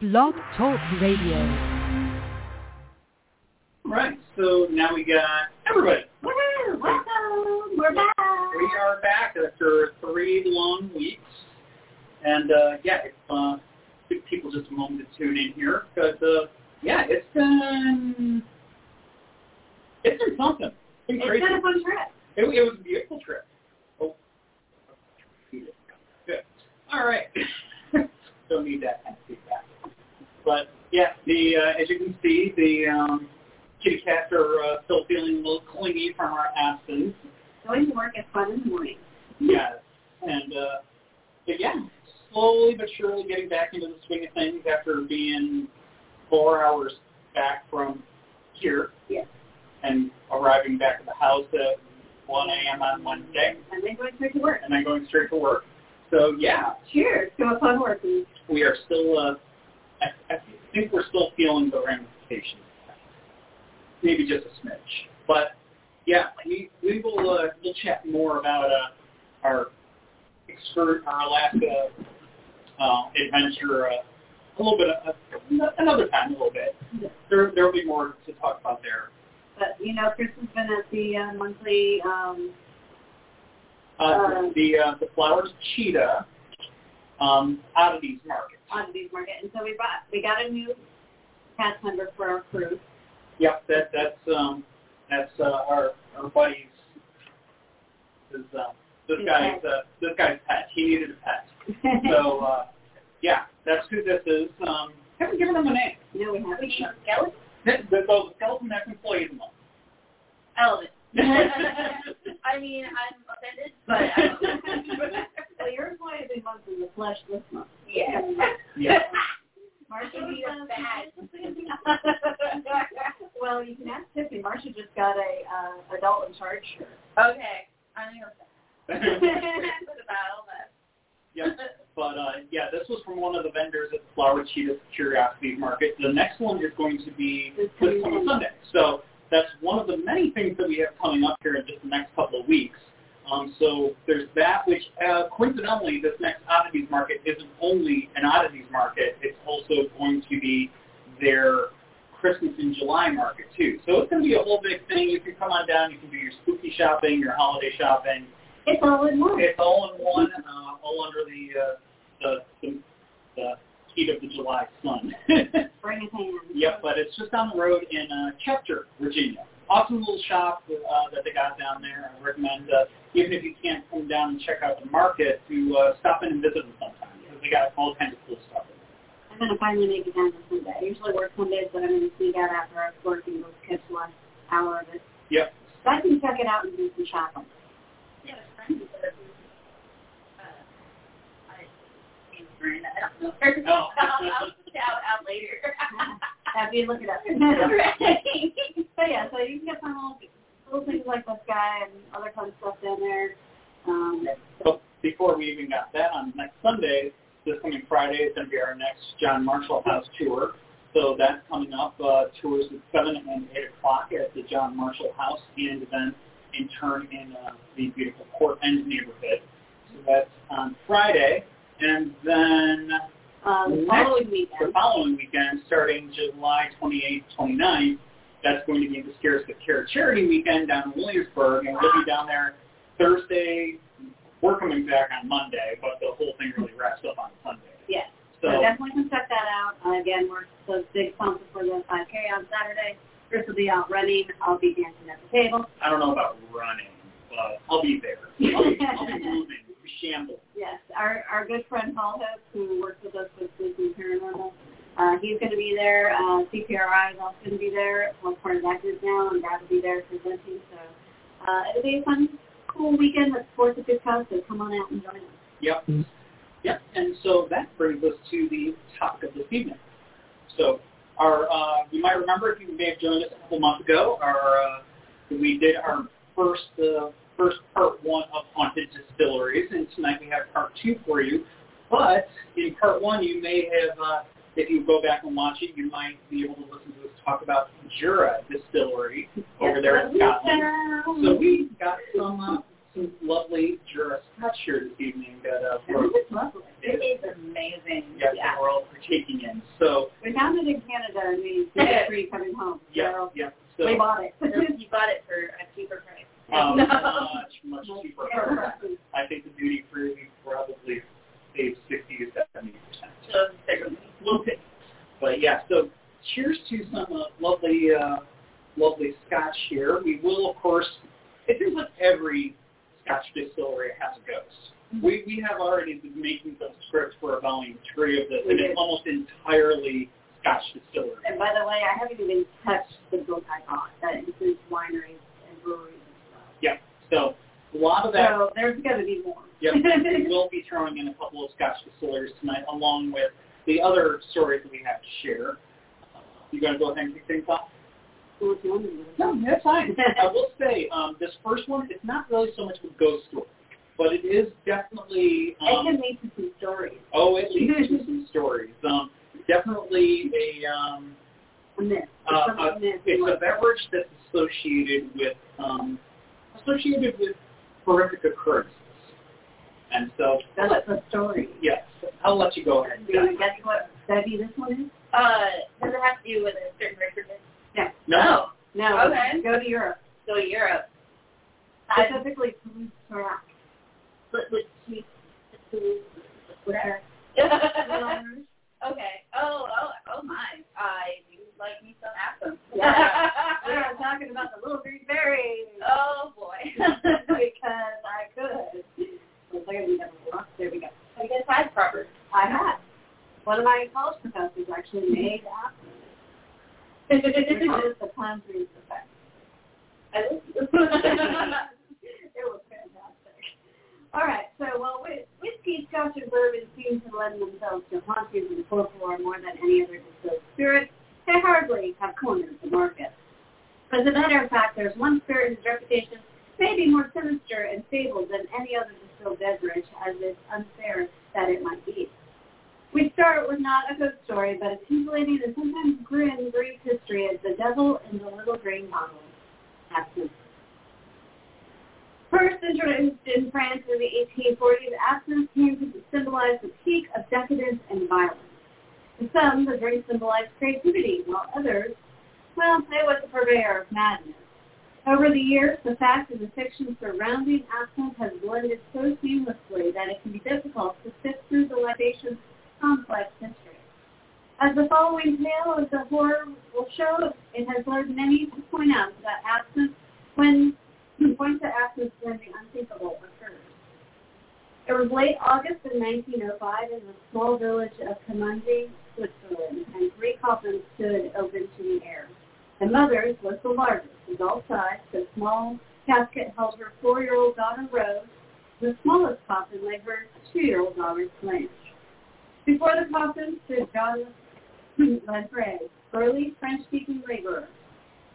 Blog Talk Radio. Right, so now we got everybody. We're back. We are back after 3 long weeks. And, give people just a moment to tune in here. Because, it's been something. It's crazy. Been a fun trip. It was a beautiful trip. Oh. Good. All right. Don't need that kind of feedback. But, as you can see, the kitty cats are still feeling a little clingy from our absence. Going to work at 5 in the morning. Yes. And, slowly but surely getting back into the swing of things after being 4 hours back from here. Yes. And arriving back at the house at 1 a.m. on Wednesday. And then going straight to work. So, yeah. Cheers to a fun work week. We are still, I think we're still feeling the ramifications. Maybe just a smidge. But, we will we'll chat more about our Alaska adventure a little bit, another time a little bit. Yeah. There will be more to talk about there. But, Chris has been at the monthly... the Flowers Cheetah Oddities Market. And so we got a new cast member for our crew. Yep, that's our buddy's this guy's pet. He needed a pet. So that's who this is. Haven't given him a name. No, we haven't. We have skeleton. The skeleton that's employed in them. Elephant. I mean, I'm offended, but so your employee of the month is the flesh this month. Yeah. Yeah. Marcia, you are bad. Well, you can ask Tiffany. Marcia just got a adult in charge shirt. Okay, I'm your bad. That's about all that. Yep. But this was from one of the vendors at the Flower Cheetah Curiosity Market. The next one is going to be this coming Sunday. So. That's one of the many things that we have coming up here in just the next couple of weeks. So there's that, which coincidentally, this next oddities market isn't only an oddities market. It's also going to be their Christmas in July market, too. So it's going to be a whole big thing. You can come on down. You can do your spooky shopping, your holiday shopping. It's all in one. It's all in one, all under the heat of the July sun. Bring it in. Yep, but it's just down the road in Chester, Virginia. Awesome little shop that they got down there. I recommend, even if you can't come down and check out the market, to stop in and visit them sometime, because they got all kinds of cool stuff in there. I'm going to finally make it down to Sunday. I usually work Sundays, but I'm going to sneak out after I've worked and those kids last hour of it. Yep. So I can check it out and do some shopping. Yeah, it's friendly. I don't know where to go. I'll shout out later. Have you look it up. So you can get some little things like this guy and other kind of stuff down there. But before we even got that, on next Sunday, this coming Friday, is going to be our next John Marshall House tour. So that's coming up. Tours at 7 and 8 o'clock at the John Marshall House, and then in turn in the beautiful Court End neighborhood. So that's on Friday. And then the following weekend, starting July 28th, 29th, that's going to be the Scare the Care charity weekend down in Williamsburg. And we'll be down there Thursday. We're coming back on Monday, but the whole thing really wraps up on Sunday. Yes. So definitely can check that out. Again, we're so big sponsor for the 5K on Saturday. Chris will be out running. I'll be dancing at the table. I don't know about running, but I'll be there. I'll be moving. Shambles. Yes, our good friend Paul Hope, who works with us with Sleeping Paranormal, he's going to be there. CPRI is also going to be there. One part of that group now, and that will be there presenting. So it'll be a fun, cool weekend with sports at good cause. So come on out and join us. Yep. Mm-hmm. Yep. And so that brings us to the topic of this evening. So our you might remember, if you may have joined us a couple months ago, we did our first part 1 of Haunted Distilleries, and tonight we have part 2 for you. But in part 1, you may have, if you go back and watch it, you might be able to listen to us talk about Jura Distillery over there in Scotland. So we got some lovely Jura Scotch here this evening that it's lovely. It is amazing. Yes, yeah. And we're all partaking in. So we're down in Canada and we get free coming home. Yeah, so yeah. So we bought it. You bought it for a cheaper price. Much cheaper price. I think the duty free probably saves 60 to 70%. So a little bit. But yeah, so cheers to some lovely Scotch here. We will, of course. It seems like every Scotch distillery has a ghost. Mm-hmm. We have already been making some scripts for a volume 3 of this, and it's almost entirely Scotch distillery. And by the way, I haven't even touched the book I bought. That includes wineries and breweries as well. Yeah, so a lot of that. So there's going to be more. Yeah, we will be throwing in a couple of Scotch distilleries tonight, along with the other stories that we have to share. You going to go ahead and pick things up? No, that's fine. I will say, this first one, it's not really so much a ghost story, but it is definitely... it can lead to some stories. Oh, it leads to some stories. Definitely a myth. It's a beverage that's associated with horrific occurrences. And so... That's a story. Yes. I'll let you go ahead. Do you guess what Debbie this one is? Does it have to do with a certain record? No. Okay. Go to Europe. Specifically, Iraq. Whatever. Okay. Oh my. I do like me some apples. Yeah. We are talking about the little green berries. Oh boy. Because I could. Looks like we never walked. There we go. I guess I've covered. I have. One of my college professors actually made apples. It is the palm trees effect. It was fantastic. All right, so well, whiskey, Scotch, and bourbon seem to lend themselves to haunted and folklore more than any other distilled spirit. They hardly have cornered the market. As a matter of fact, there's one spirit whose reputation may be more sinister and fabled than any other distilled beverage, as it's unfair that it might be. We start with not a good story, but a titillating and sometimes grim brief history of the devil in the little green bottle. Absinthe. First introduced in France in the 1840s, absinthe came to symbolize the peak of decadence and violence. To some, the drink symbolized creativity, while others, it was the purveyor of madness. Over the years, the fact and the fiction surrounding absinthe has blended so seamlessly that it can be difficult to sift through the libations complex history. As the following tale of the horror will show, it has led many to point out that absence when the unthinkable occurs. It was late August in 1905 in the small village of Kamungi, Switzerland, and 3 coffins stood open to the air. The mother's was the largest, adult size. The small casket held her 4-year-old daughter Rose. The smallest coffin lay her 2-year-old daughter Blanche. Before the coffin stood John Belthel, early French-speaking laborer.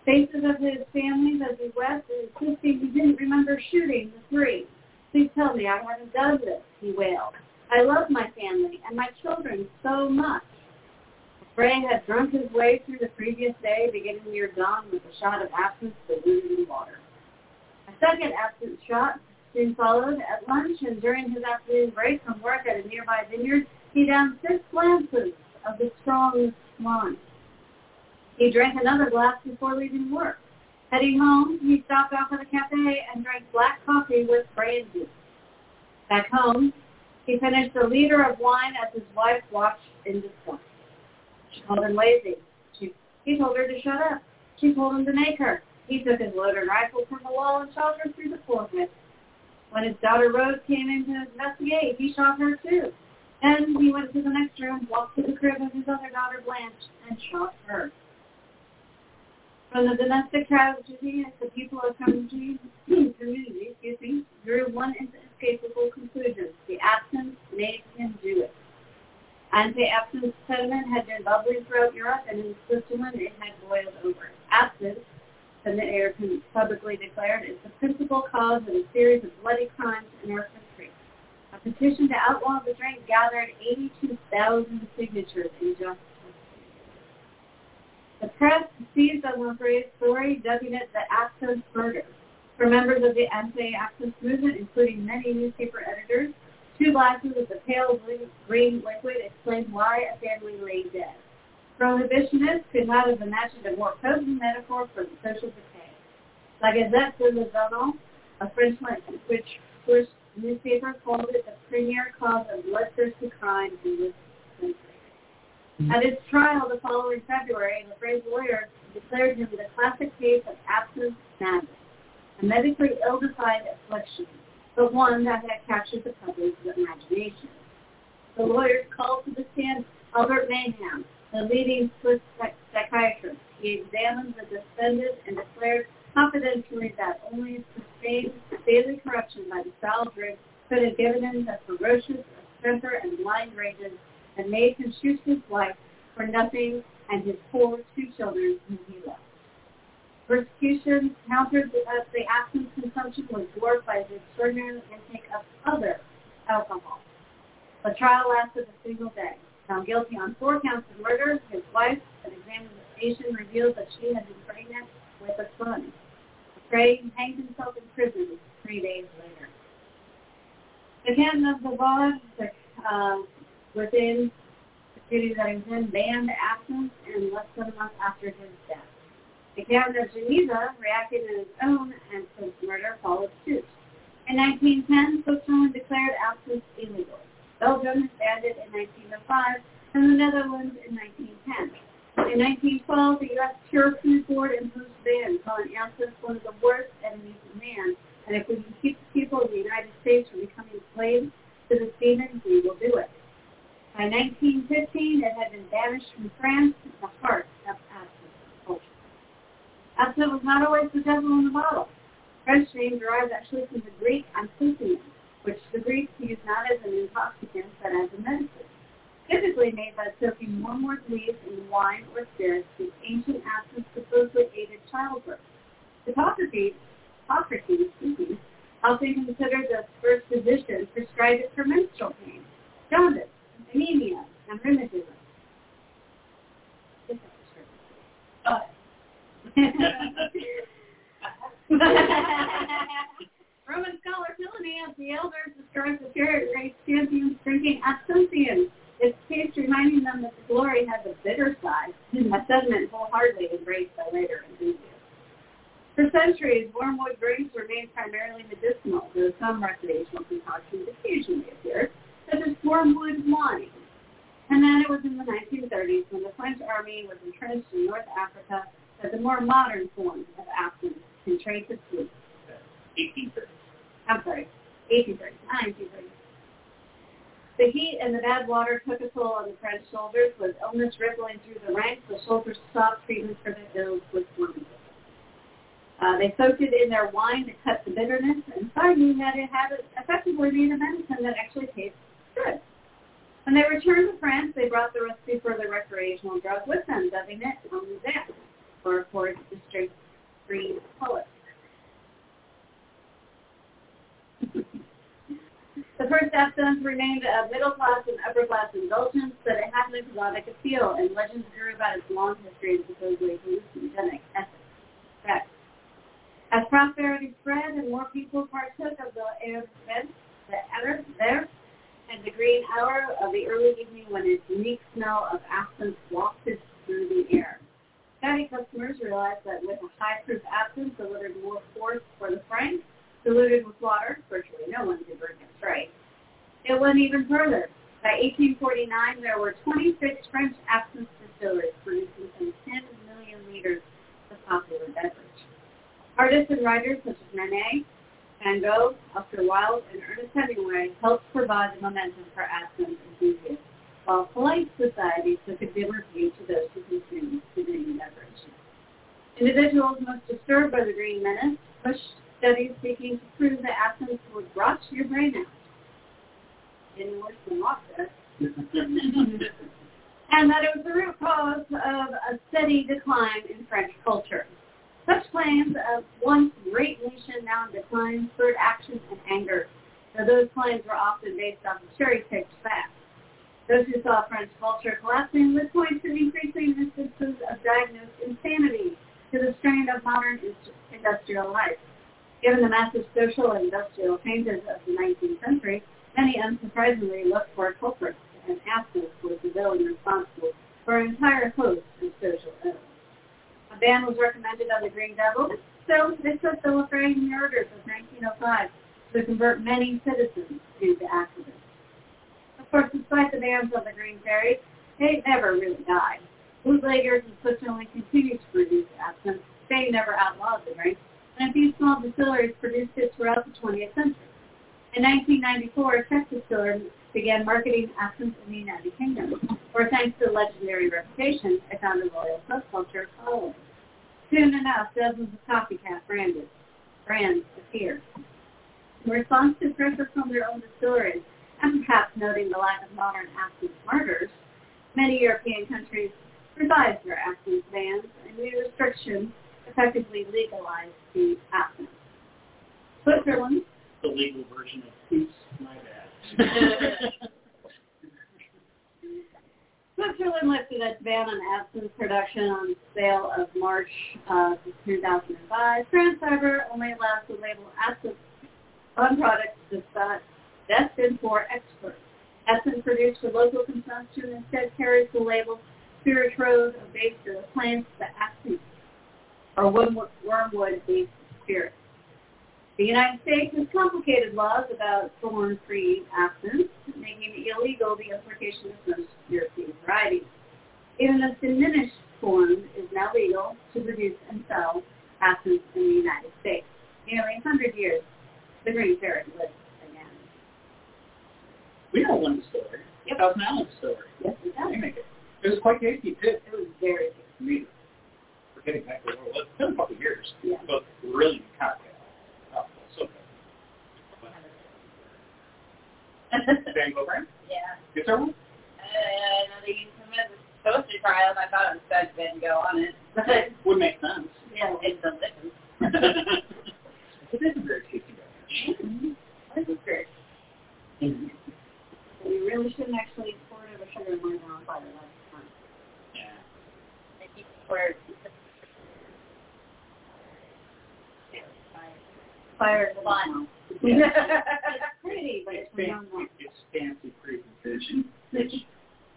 Faces of his families as he wept, insisting he didn't remember shooting the 3. Please tell me I haven't done this, he wailed. I love my family and my children so much. Bray had drunk his way through the previous day, beginning near dawn with a shot of absinthe diluted in water. A second absinthe shot soon followed at lunch, and during his afternoon break from work at a nearby vineyard, he downed 6 glasses of the strongest wine. He drank another glass before leaving work. Heading home, he stopped off at a cafe and drank black coffee with brandy. Back home, he finished a liter of wine as his wife watched in disgust. She called him lazy. He told her to shut up. She told him to make her. He took his loaded rifle from the wall and shot her through the forehead. When his daughter Rose came in to investigate, he shot her too. Then he went to the next room, walked to the crib of his other daughter, Blanche, and shot her. From the domestic tragedy, the people of community, drew one inescapable conclusion. The absence made him do it. Anti-absence sentiment had been bubbling throughout Europe, and in Switzerland it had boiled over. Absence, the Europeans publicly declared, is the principal cause of a series of bloody crimes in our country. A petition to outlaw the drink gathered 82,000 signatures in just 2 years. The press seized on Lamprey's story, dubbing it the absinthe murder. for members of the anti-absence movement, including many newspaper editors. 2 glasses of the pale green liquid explained why a family lay dead. Prohibitionists could not have imagined a more potent metaphor for the social decay. La Gazette de Lausanne, a French Swiss newspaper, called it the premier cause of bloodthirsty crime in this country. At its trial the following February, the French lawyer declared him the classic case of absence madness, a medically ill-defined affliction, but one that had captured the public's imagination. The lawyers called to the stand Albert Maynham, the leading Swiss psychiatrist. He examined the defendant and declared confidentially that only sustained daily corruption by the foul drink could have given him the ferocious temper and blind rages and made him shoot his wife for nothing and his poor 2 children whom he loved. Persecution countered the absence consumption was dwarfed by the extraordinary intake of other alcohol. The trial lasted a single day. Found guilty on 4 counts of murder, his wife, an examination revealed that she had been pregnant with a son. Gray hanged himself in prison 3 days later. The canton of Vaud, within the city that he was in, banned absence and less than a month after his death. The canton of Geneva reacted in its own, and since murder followed suit. In 1910, Switzerland declared absence illegal. Belgium expanded in 1905 and the Netherlands in 1910. In 1912, the U.S. Pure Food Board imposed bans calling absence one of the worst enemies of man, and if we can keep the people of the United States from becoming slaves to the demon, we will do it. By 1915, it had been banished from France, the heart of absence culture. Absence was not always the devil in the bottle. French name derived actually from the Greek absinthium, which the Greeks used not as an intoxicant, but as a medicine, typically made by soaking wormwood leaves in wine or spirits. The ancient absinthe supposedly aided childbirth. Hippocrates, often considered the first physician, prescribed it for menstrual pain, jaundice, anemia, and rheumatism. This is true. Roman scholar Philadelphus the Elder describes the Puritan race champions drinking absinthium, its taste reminding them that the glory has a bitter side, a sentiment wholeheartedly embraced by later enthusiasts. For centuries, wormwood drinks remained primarily medicinal, though some recreational concoctions occasionally appeared, such as wormwood wine. And then it was in the 1930s, when the French army was entrenched in North Africa, that the more modern form of absinthe can trace its roots. 1830. The heat and the bad water took a toll on the French soldiers. With illness rippling through the ranks, the soldiers stopped treatment for their ills with wormwood. They soaked it in their wine to cut the bitterness, and finding that it had effectively made a medicine that actually tastes good. When they returned to France, they brought the recipe for the recreational drug with them, dubbing it Omzac, or for District 3 poet. The first absinthe remained a middle-class and upper-class indulgence, but it had an exotic appeal, and legends grew about its long history of supposedly hallucinogenic effects. As prosperity spread and more people partook of the air events, and the green hour of the early evening when its unique smell of absinthe wafted through the air. Fatty customers realized that with a high-proof absinthe delivered more force for the franc, diluted with water, virtually no one could drink it straight. It went even further. By 1849, there were 26 French absinthe distilleries producing some 10 million liters of popular beverage. Artists and writers such as Manet, Van Gogh, Oscar Wilde, and Ernest Hemingway helped provide the momentum for absinthe enthusiasts, while polite society took a dimmer view to those who consumed the green beverage. Individuals most disturbed by the green menace pushed studies seeking to prove that absinthe would rot your brain out. Didn't work than water. And that it was the root cause of a steady decline in French culture. Such claims of once great nation now in decline spurred action and anger, though those claims were often based on cherry-picked facts. Those who saw French culture collapsing would point to increasing instances of diagnosed insanity to the strain of modern industrial life. Given the massive social and industrial changes of the 19th century, many unsurprisingly looked for culprits and assholes with the villain responsible for an entire host of social ills. A ban was recommended on the Green Devil, so this was the Lafraigne Orders of 1905 to convert many citizens to the activists. Of course, despite the bans on the Green Fairies, they never really died. Bootleggers and such only continued to produce absinthe. They never outlawed the drink, and a few small distilleries produced it throughout the 20th century. In 1994, a Czech distiller began marketing absinthe in the United Kingdom, where thanks to legendary reputation, I found a loyal subculture following. Soon enough, dozens of copycat brands appeared. In response to pressure from their own distilleries, and perhaps noting the lack of modern absinthe martyrs, many European countries revised their absinthe bans, and new restrictions effectively legalized the absinthe. Switzerland, the legal version of oops, my bad. Switzerland lifted its ban on absinthe production on the sale of March 2005. France, however, only allows the label absinthe on products destined for export. Absinthe produced for local consumption instead carries the label Spirit Road, a base of the plants, the absinthe, or wormwood-based spirit. The United States has complicated laws about thorn-free absinthe, making illegal the importation of most European varieties. Even this diminished form is now legal to produce and sell absinthe in the United States. Nearly 100 years, the Green Fairy lives again. We know one story. Yep. Thousand Island story. Yes, we do. It was quite tasty, too. It was very tasty. I forget exactly what it was. It's been a couple of years. Yeah. But really cocktail. So good. Van Gogh? Yeah. Is there one? No, they used him as a toaster trial, and I thought it said Van Gogh on it. Would make sense. Yeah, it's delicious. It is a very tasty beverage. Mm-hmm. What is great. Mm-hmm. So you really shouldn't actually pour it over sugar and wine on fire. That's fun. Yeah. I keep pouring. Fire the line. It's pretty, but it's fancy. It's fancy presentation. Which,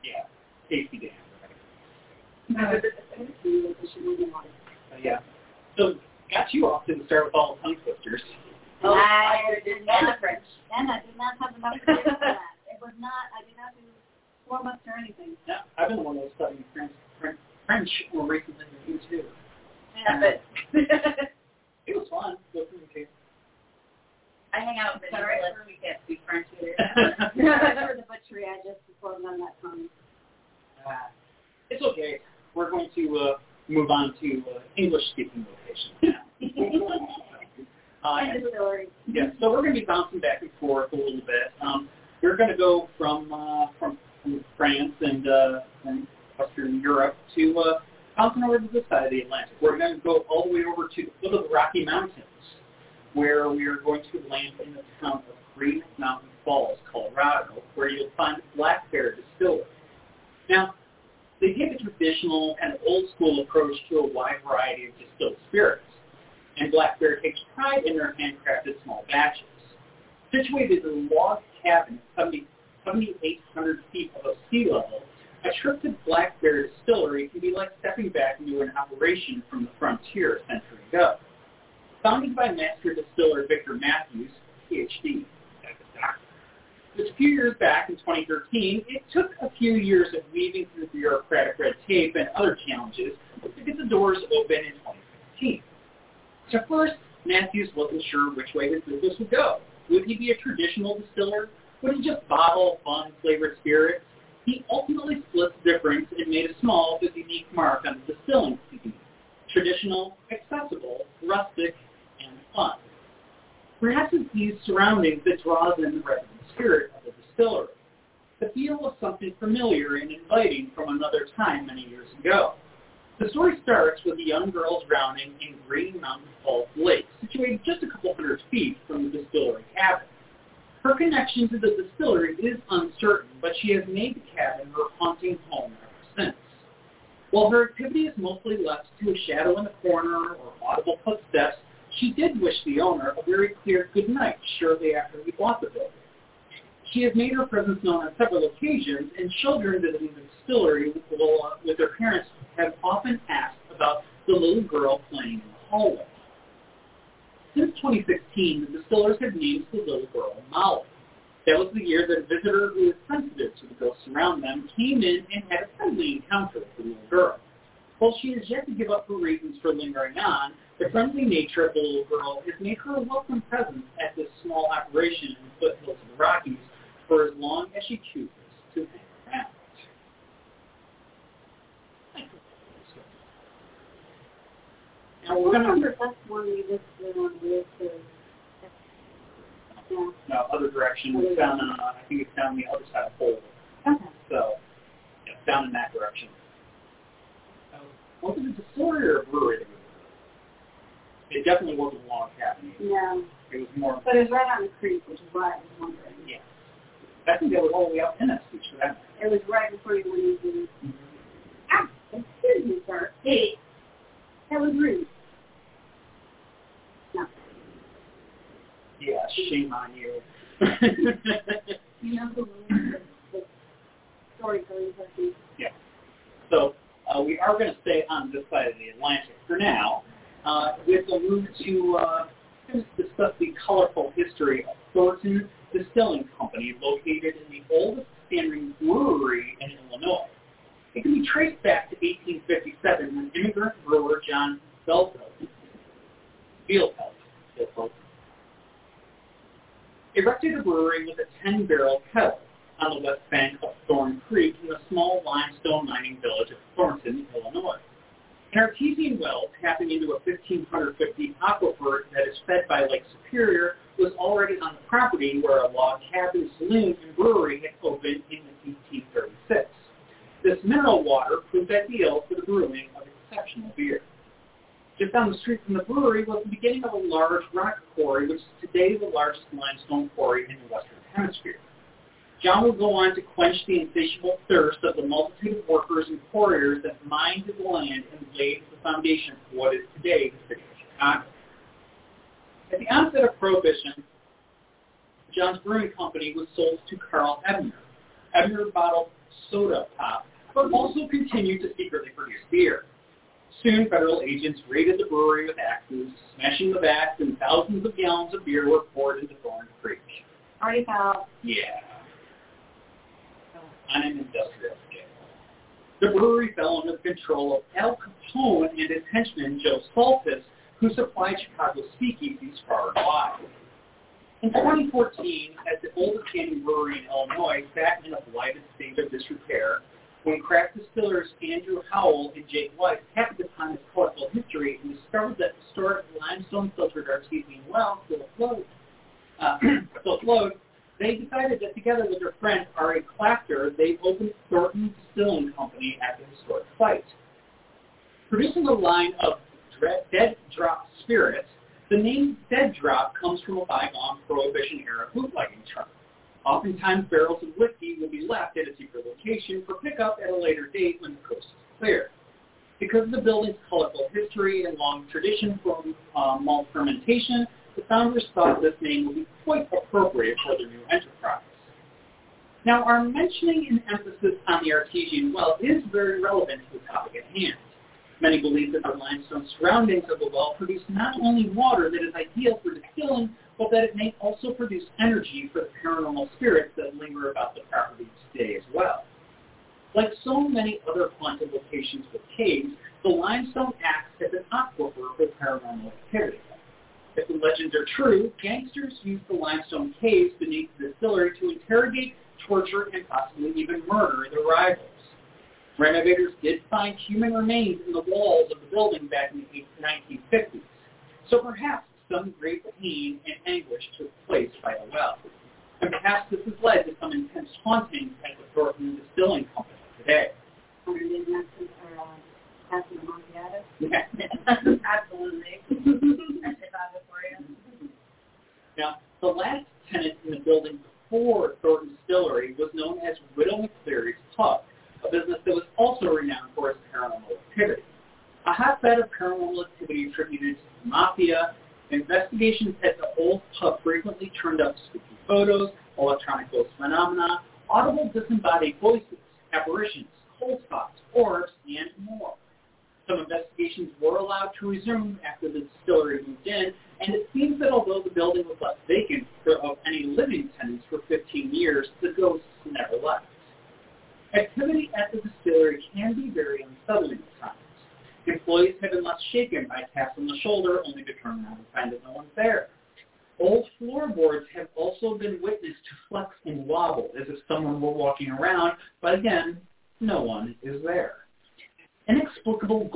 yeah, tasty damn. Right? Yeah. So got you off to the start with all the tongue twisters. Oh, I did not French. And I did not have enough French for that. It was not. I did not do warm-ups or anything. No, I've been the one that was studying French more recently than you too. Yeah, but it was fun. I hang out with the journalists. We can't speak French either. I heard the butchery. I just performed on that song. It's okay. We're going to move on to English-speaking locations now. Yeah. So we're going to be bouncing back and forth a little bit. We're going to go from France and Western Europe to bouncing over to this side of the Atlantic. We're going to go all the way over to the foot of the Rocky Mountains, where we are going to land in the town of Green Mountain Falls, Colorado, where you'll find Black Bear Distillery. Now, they take a traditional and old-school approach to a wide variety of distilled spirits, and Black Bear takes pride in their handcrafted small batches. Situated in a log cabin 7,800 feet above sea level, a trip to Black Bear Distillery can be like stepping back into an operation from the frontier a century ago. Founded by master distiller Victor Matthews, Ph.D., just a few years back in 2013, it took a few years of weaving through bureaucratic red tape and other challenges to get the doors open in 2015. So first, Matthews wasn't sure which way his business would go. Would he be a traditional distiller? Would he just bottle fun flavored spirits? He ultimately split the difference and made a small but unique mark on the distilling scene: traditional, accessible, rustic, and fun. Perhaps it's these surroundings that draws in the resident spirit of the distillery, the feel of something familiar and inviting from another time many years ago. The story starts with a young girl drowning in Green Mountain Falls Lake, situated just a couple hundred feet from the distillery cabin. Her connection to the distillery is uncertain, but she has made the cabin her haunting home ever since. While her activity is mostly left to a shadow in the corner or audible footsteps, She did wish the owner a very clear good night shortly after he bought the building. She has made her presence known on several occasions, and children visiting the distillery with their parents have often asked about the little girl playing in the hallway. Since 2016, the distillers have named the little girl Molly. That was the year that a visitor who is sensitive to the ghosts around them came in and had a friendly encounter with the little girl. While she has yet to give up her reasons for lingering on, the friendly nature of the little girl has made her a welcome presence at this small operation in the foothills of the Rockies for as long as she chooses to hang around. Now we're going to... That's one we just did on this. Yeah. No, other direction. It's down on, I think it's down the other side of the hole. Okay. So, yeah, down in that direction. Was it a distillery or a brewery? It definitely wasn't a log cabin. No. It was more... But it was right on the creek, which is why I was wondering. Yeah. I think they were all the way out in us, which for that. It was right before you went into... Mm-hmm. Ah! Excuse me, sir. Hey. That was rude. No. Yeah, shame on you. You know the story goes, I think. Yeah. So, we are going to stay on this side of the Atlantic for now. With a move to discuss the colorful history of Thornton Distilling Company, located in the oldest standing brewery in Illinois. It can be traced back to 1857 when immigrant brewer John Belthel erected a brewery with a 10-barrel kettle on the west bank of Thorn Creek in the small limestone mining village of Thornton, Illinois. An artesian well tapping into a 1,550 aquifer that is fed by Lake Superior was already on the property where a log cabin, saloon, and brewery had opened in 1836. This mineral water proved ideal for the brewing of exceptional beer. Just down the street from the brewery was the beginning of a large rock quarry, which is today the largest limestone quarry in the Western Hemisphere. John will go on to quench the insatiable thirst of the multitude of workers and quarriers that mined his land and laid the foundation for what is today the city of Chicago. At the onset of Prohibition, John's brewing company was sold to Carl Ebner. Ebner bottled soda pop, but also continued to secretly produce beer. Soon, federal agents raided the brewery with axes, smashing the vats, and thousands of gallons of beer were poured into Thorn Creek. Already found. Yeah. On an industrial scale. The brewery fell under the control of Al Capone and his henchman, Joe Saltis, who supplied Chicago speakeasies far and wide. In 2014, as the oldest standing brewery in Illinois sat in a blighted state of disrepair, when craft distillers Andrew Howell and Jake White tapped upon its colorful history and discovered that historic limestone-filtered artesian well still flowed, they decided that together with their friend Ari Clafter, they opened Thornton Distilling Company at the historic site. Producing a line of Dead Drop spirits, the name Dead Drop comes from a bygone Prohibition-era bootlegging term. Oftentimes, barrels of whiskey will be left at a secret location for pickup at a later date when the coast is clear. Because of the building's colorful history and long tradition from malt fermentation, the founders thought this name would be quite appropriate for their new enterprise. Now, our mentioning and emphasis on the artesian well is very relevant to the topic at hand. Many believe that the limestone surroundings of the well produce not only water that is ideal for distilling, but that it may also produce energy for the paranormal spirits that linger about the property today as well. Like so many other haunted locations with caves, the limestone acts as an aquifer for paranormal activity. If the legends are true, gangsters used the limestone caves beneath the distillery to interrogate, torture, and possibly even murder their rivals. Renovators did find human remains in the walls of the building back in the 1950s, so perhaps some great pain and anguish took place by the well. And perhaps this has led to some intense hauntings at the Thornton Distilling Company today. Absolutely. Now, the last tenant in the building before Thornton Distillery was known as Widow McCleary's Pub, a business that was also renowned for its paranormal activity. A hotbed of paranormal activity attributed to the mafia, Investigations at the old pub frequently turned up spooky photos, electronic ghost phenomena, audible disembodied voices, apparitions, cold spots, orbs, and more. Some investigations were allowed to resume after the distillery moved in, and it seems that although the building was left vacant of any living tenants for 15 years, the ghosts never left. Activity at the distillery can be very unsettling at times. Employees have been left shaken by taps on the shoulder, only to turn around and find that no one's there. Old floorboards have also been witnessed to flex and wobble as if someone were walking around, but again, no one is there. Inexplicable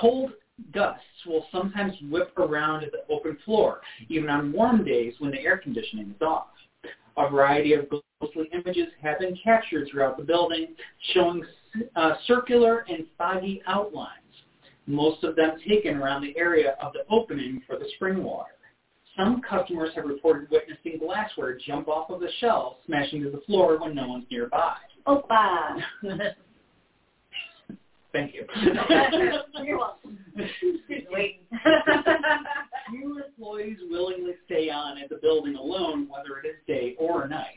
cold gusts will sometimes whip around at the open floor, even on warm days when the air conditioning is off. A variety of ghostly images have been captured throughout the building, showing circular and foggy outlines, most of them taken around the area of the opening for the spring water. Some customers have reported witnessing glassware jump off of the shelves, smashing to the floor when no one's nearby. Oh, wow. Thank you. You're welcome. Few employees willingly stay on at the building alone, whether it is day or night.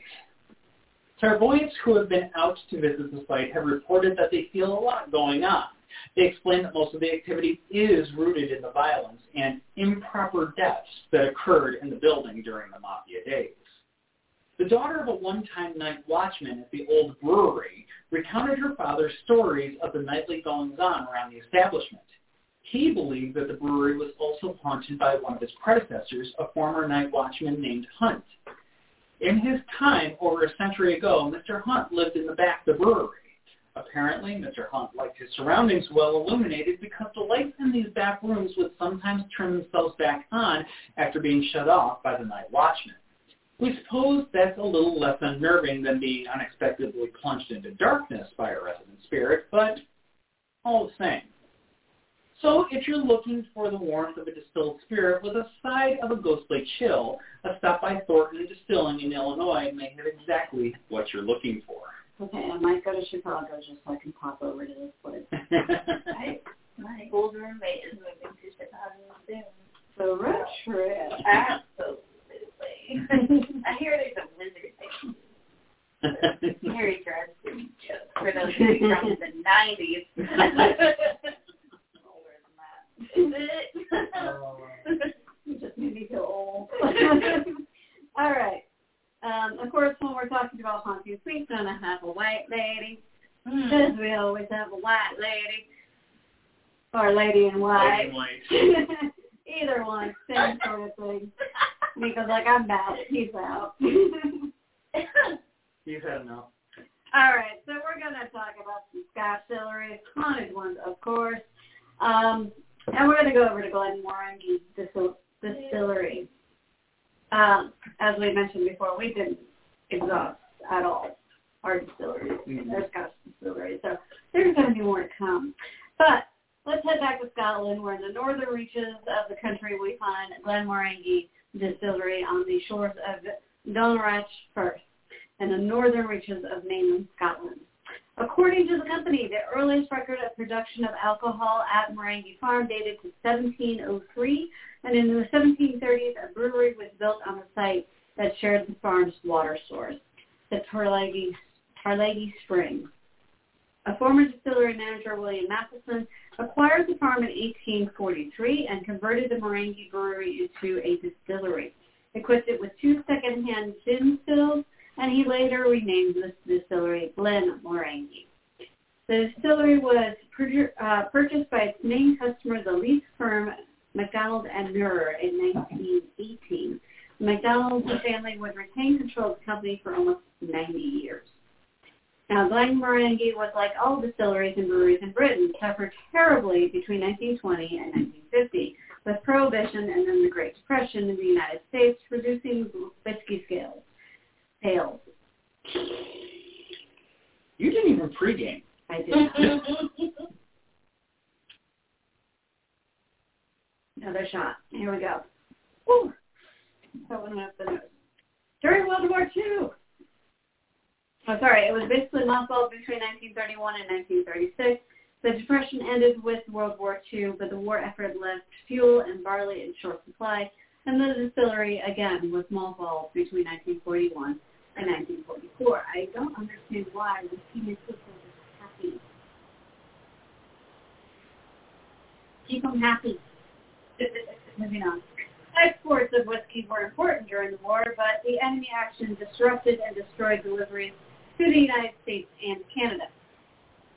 Clairvoyants who have been out to visit the site have reported that they feel a lot going on. They explain that most of the activity is rooted in the violence and improper deaths that occurred in the building during the mafia days. The daughter of a one-time night watchman at the old brewery recounted her father's stories of the nightly goings-on around the establishment. He believed that the brewery was also haunted by one of his predecessors, a former night watchman named Hunt. In his time, over a century ago, Mr. Hunt lived in the back of the brewery. Apparently, Mr. Hunt liked his surroundings well illuminated because the lights in these back rooms would sometimes turn themselves back on after being shut off by the night watchman. We suppose that's a little less unnerving than being unexpectedly plunged into darkness by a resident spirit, but all the same. So if you're looking for the warmth of a distilled spirit with a side of a ghostly chill, a stop by Thornton Distilling in Illinois may have exactly what you're looking for. Okay, I might go to Chicago just so I can pop over to this place. Right? My old roommate is moving to Chicago soon. So road trip. Absolutely. I hear there's a wizard thing. Harry drives to for those who are from the 90s. Older than that. Is it? You just made me feel old. All right. Of course, when we're talking about hauntings, we're going to have a white lady, because we always have a white lady, or lady in white. Lady in white. Either one, same sort of thing. Nico's like, I'm bad. He's out. You've had enough. All right, so we're going to talk about some Scotch distilleries, haunted ones, of course. And we're going to go over to Glenmorangie Distillery. As we mentioned before, we didn't exhaust at all our distilleries, our Scotch distilleries, so there's going to be more to come. But let's head back to Scotland, where in the northern reaches of the country we find Glenmorangie Distillery on the shores of Dunrach Firth and the northern reaches of mainland Scotland. According to the company, the earliest record of production of alcohol at Morangie Farm dated to 1703, and in the 1730s, a brewery was built on the site that shared the farm's water source, the Tarlogie Springs. A former distillery manager, William Matheson, acquired the farm in 1843 and converted the Morangie Brewery into a distillery, equipped it with two second-hand gin stills, and he later renamed this distillery Glenmorangie. The distillery was purchased by its main customer, the lease firm MacDonald & Murrer, in 1918. The MacDonald family would retain control of the company for almost 90 years. Now, Glenmorangie was like all distilleries and breweries in Britain, suffered terribly between 1920 and 1950, with Prohibition and then the Great Depression in the United States reducing whiskey sales. Tales. You didn't even pregame. I did. Another shot. Here we go. Woo! That went up the nose. During World War II. I'm sorry. It was basically mothballed between 1931 and 1936. The Depression ended with World War II, but the war effort left fuel and barley in short supply, and the distillery, again, was mothballed between 1941 and 1944. I don't understand why the senior people are happy. Keep them happy. Moving on. Exports of whiskey were important during the war, but the enemy action disrupted and destroyed deliveries to the United States and Canada.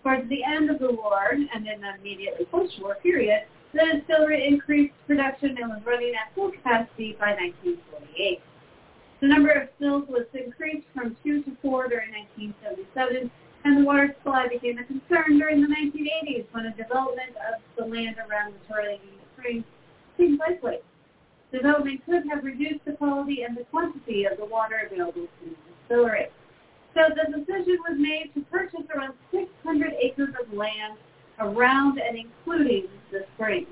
Towards the end of the war and in the immediately post-war period, the distillery increased production and was running at full capacity by 1948. The number of stills was increased from 2 to 4 during 1977, and the water supply became a concern during the 1980s when the development of the land around the Tarlogie Springs seemed likely. Development could have reduced the quality and the quantity of the water available to the distillery. So the decision was made to purchase around 600 acres of land around and including the springs.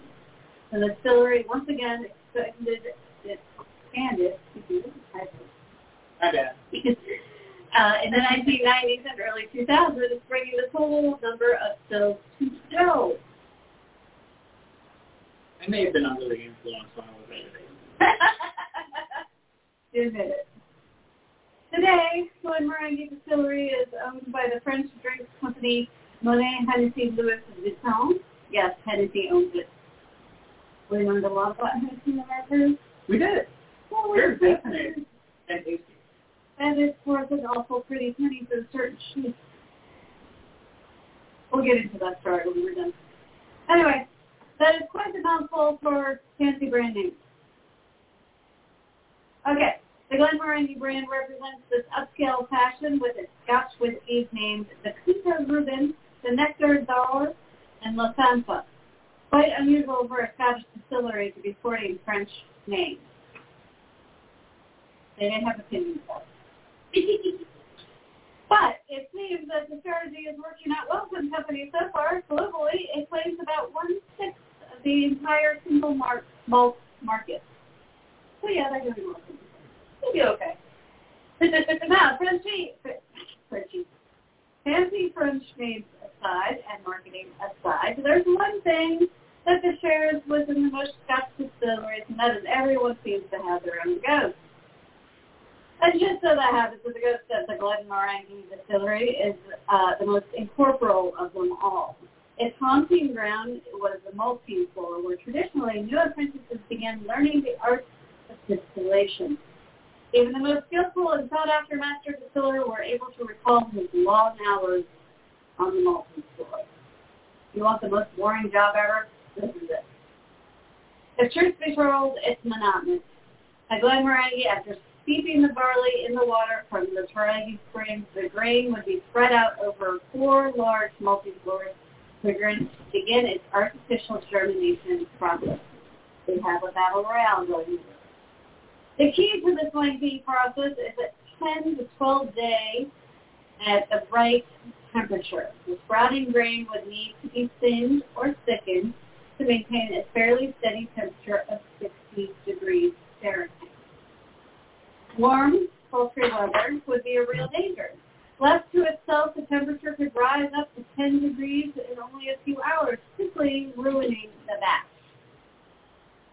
The distillery once again expanded in the 1990s and early 2000s, bringing the total number of stills to 12. I may have been under the influence when I was editing. You admit it. Today, Glenmorangie Distillery is owned by the French drinks company Monin Hennessy Louis Vuitton. Yes, Hennessy owns it. We learned a lot about Hennessy in America. We did. Well, we're fascinating. That is worth an awful pretty penny for certain sheets. We'll get into that story when we're done. Anyway, that is quite a mouthful for fancy brand names. Okay, the Glenmorangie brand represents this upscale fashion with its Scotch whiskies named the Pinto Reuben, the Nectar Dollar, and La Sanfa. Quite unusual for a Scottish distillery to be sporting French names. They didn't have opinions about it. But it seems that the strategy is working out well for the company so far. Globally, it claims about 1/6 of the entire single malt market. So yeah, they're going to be working. They'll be okay. Now, fancy French names aside and marketing aside, there's one thing that the shares within the most Scotch distilleries, and that is everyone seems to have their own ghost. And just so that happens, the ghost of the Glenmorangie Distillery is the most incorporeal of them all. Its haunting ground was the malting floor, where traditionally new apprentices began learning the art of distillation. Even the most skillful and sought-after master distiller were able to recall his long hours on the malting floor. You want the most boring job ever? This is it. If truth be told, it's monotonous. At Glenmorangie, after steeping the barley in the water from the Tarlogie Springs, the grain would be spread out over 4 large multi-floors to begin its artificial germination process. They have a battle royale going on. The key to this lengthy process is a 10 to 12 day at the right temperature. The sprouting grain would need to be thinned or thickened to maintain a fairly steady temperature of 60 degrees Fahrenheit. Warm, sultry weather would be a real danger. Left to itself, the temperature could rise up to 10 degrees in only a few hours, simply ruining the batch.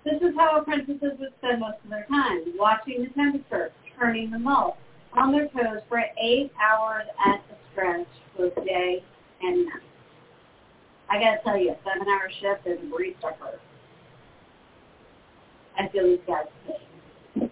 This is how apprentices would spend most of their time, watching the temperature, turning the malt, on their toes for 8 hours at a stretch, both day and night. I gotta tell you, a 7-hour shift is a brief supper. I feel these guys pay.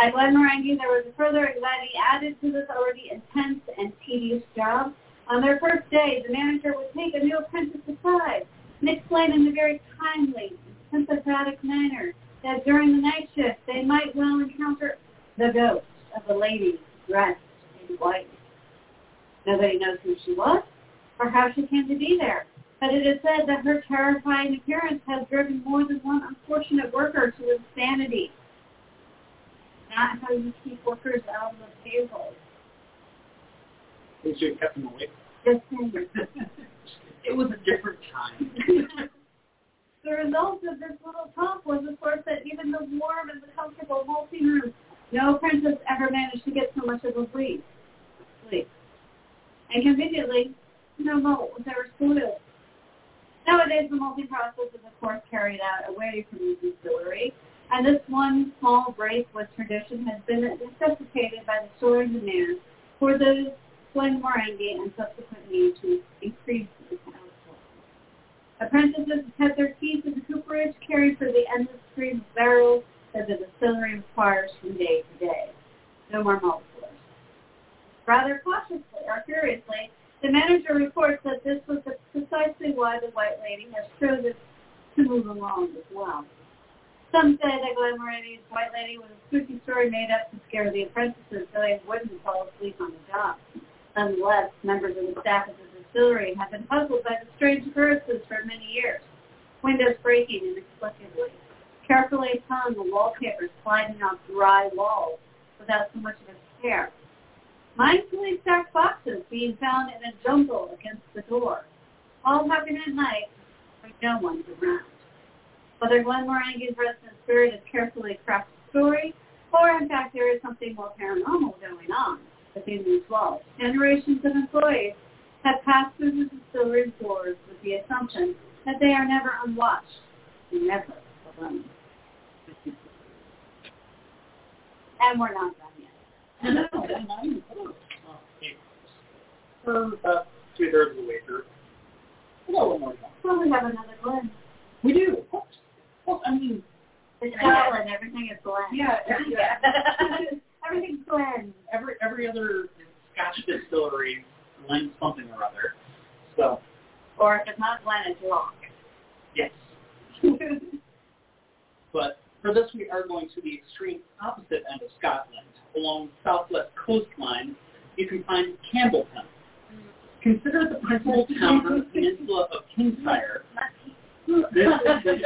At Glenmorangie, there was a further anxiety added to this already intense and tedious job. On their first day, the manager would take a new apprentice aside and explain in a very kindly and sympathetic manner that during the night shift, they might well encounter the ghost of a lady dressed in white. Nobody knows who she was or how she came to be there, but it is said that her terrifying appearance has driven more than one unfortunate worker to insanity. Not how you keep workers out of the payroll. You should have kept them away. Just saying. It was a different time. The result of this little talk was, of course, that even the warm and the comfortable malting room, no apprentice ever managed to get so much of a breeze. And conveniently, no malt was ever spoiled. Nowadays, the malting process is, of course, carried out away from the distillery. And this one small break with tradition has been necessitated by the soaring demand for those Glenmorangie and subsequent need to increase the output. Apprentices have had their keys to the cooperage carried for the endless stream of barrels that the distillery requires from day to day. No more malt stores. Rather cautiously or curiously, the manager reports that this was precisely why the White Lady has chosen to move along as well. Some say that Glenmorangie's White Lady was a spooky story made up to scare the apprentices so they wouldn't fall asleep on the job. Nonetheless, members of the staff of the distillery have been puzzled by the strange occurrences for many years. Windows breaking inexplicably, carefully hung wallpaper sliding off dry walls without so much of a care, mindfully stacked boxes being found in a jumble against the door, all happening at night when no one's around. Whether Glenmorangie's resident spirit is carefully crafted story, or in fact there is something more paranormal going on within these walls, generations of employees have passed through the distillery doors with the assumption that they are never unwatched, never alone. And we're not done yet. We're about two-thirds of the way through. Well, we have another Glen. We do, of course. Well, I mean, it's Glen. Everything is Glen. Yeah. Everything's Glen. Every other Scotch distillery Glen something or other. So. Or if it's not Glen, it's Lock. Yes. But for this, we are going to the extreme opposite end of Scotland, along the southwest coastline. You can find Campbelltown, considered the principal town on the peninsula of Kintyre. Look, we're not going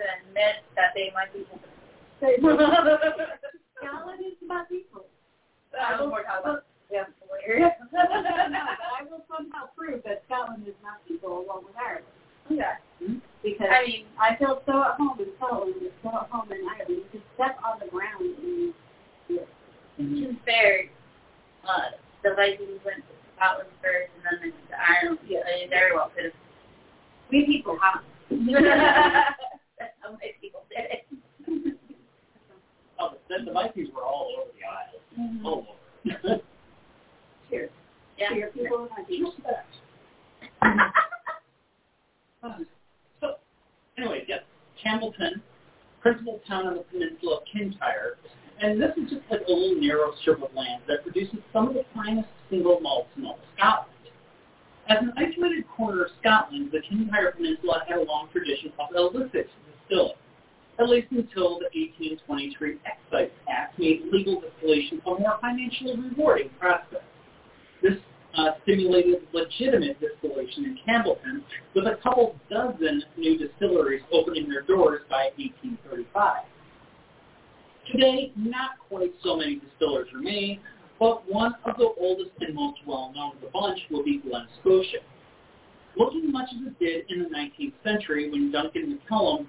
to admit that they might be people. Scotland is about people. I will somehow prove that Scotland is not people along with Ireland. Yeah. Because I feel so at home in Scotland and so at home in Ireland. You can step on the ground and yeah. Which is fair. The Vikings went to Scotland first, and then to Ireland. Yeah, they very well could have. We people, huh? People did it. Oh, then the Vikings were all over the island. Mm-hmm. All over. Cheers. Yeah. To your people and my people. So, anyway, yes, Campbelltown, principal town on the peninsula of Kintyre, and this is just like a little narrow strip of land that produces some of the finest single malts in all of Scotland. As an isolated corner of Scotland, the Kintyre Peninsula had a long tradition of illicit distilling, at least until the 1823 Excise Act made legal distillation a more financially rewarding process. This stimulated legitimate distillation in Campbelltown, with a couple dozen new distilleries opening their doors by 1835. Today, not quite so many distillers remain, but one of the oldest and most well-known of the bunch will be Glen Scotia. Looking much as it did in the 19th century when Duncan MacCallum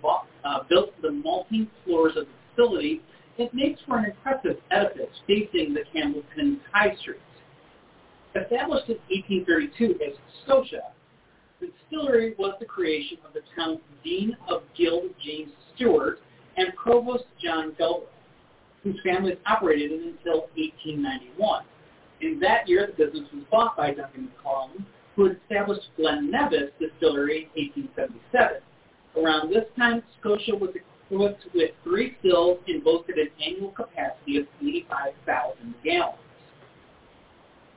built the malting floors of the facility, it makes for an impressive edifice facing the Campbelltown High Street. Established in 1832 as Scotia, the distillery was the creation of the town's Dean of Guild James Stewart and Provost John Belthel, whose families operated it until 1891. In that year, the business was bought by Duncan MacCallum, who had established Glen Nevis Distillery in 1877. Around this time, Scotia was equipped with three stills and boasted an annual capacity of 85,000 gallons.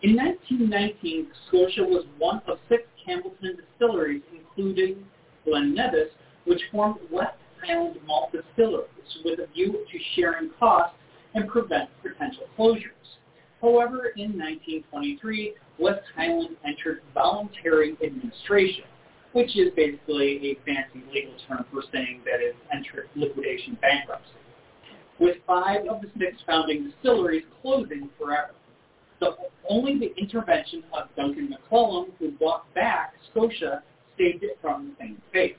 In 1919, Scotia was one of six Campbelltown distilleries, including Glen Nevis, which formed West Island malt distilleries with a view to sharing costs and prevent potential closures. However, in 1923, West Highland entered voluntary administration, which is basically a fancy legal term for saying that it entered liquidation bankruptcy, with five of the six founding distilleries closing forever. So only the intervention of Duncan MacCallum, who bought back Scotia, saved it from the same fate.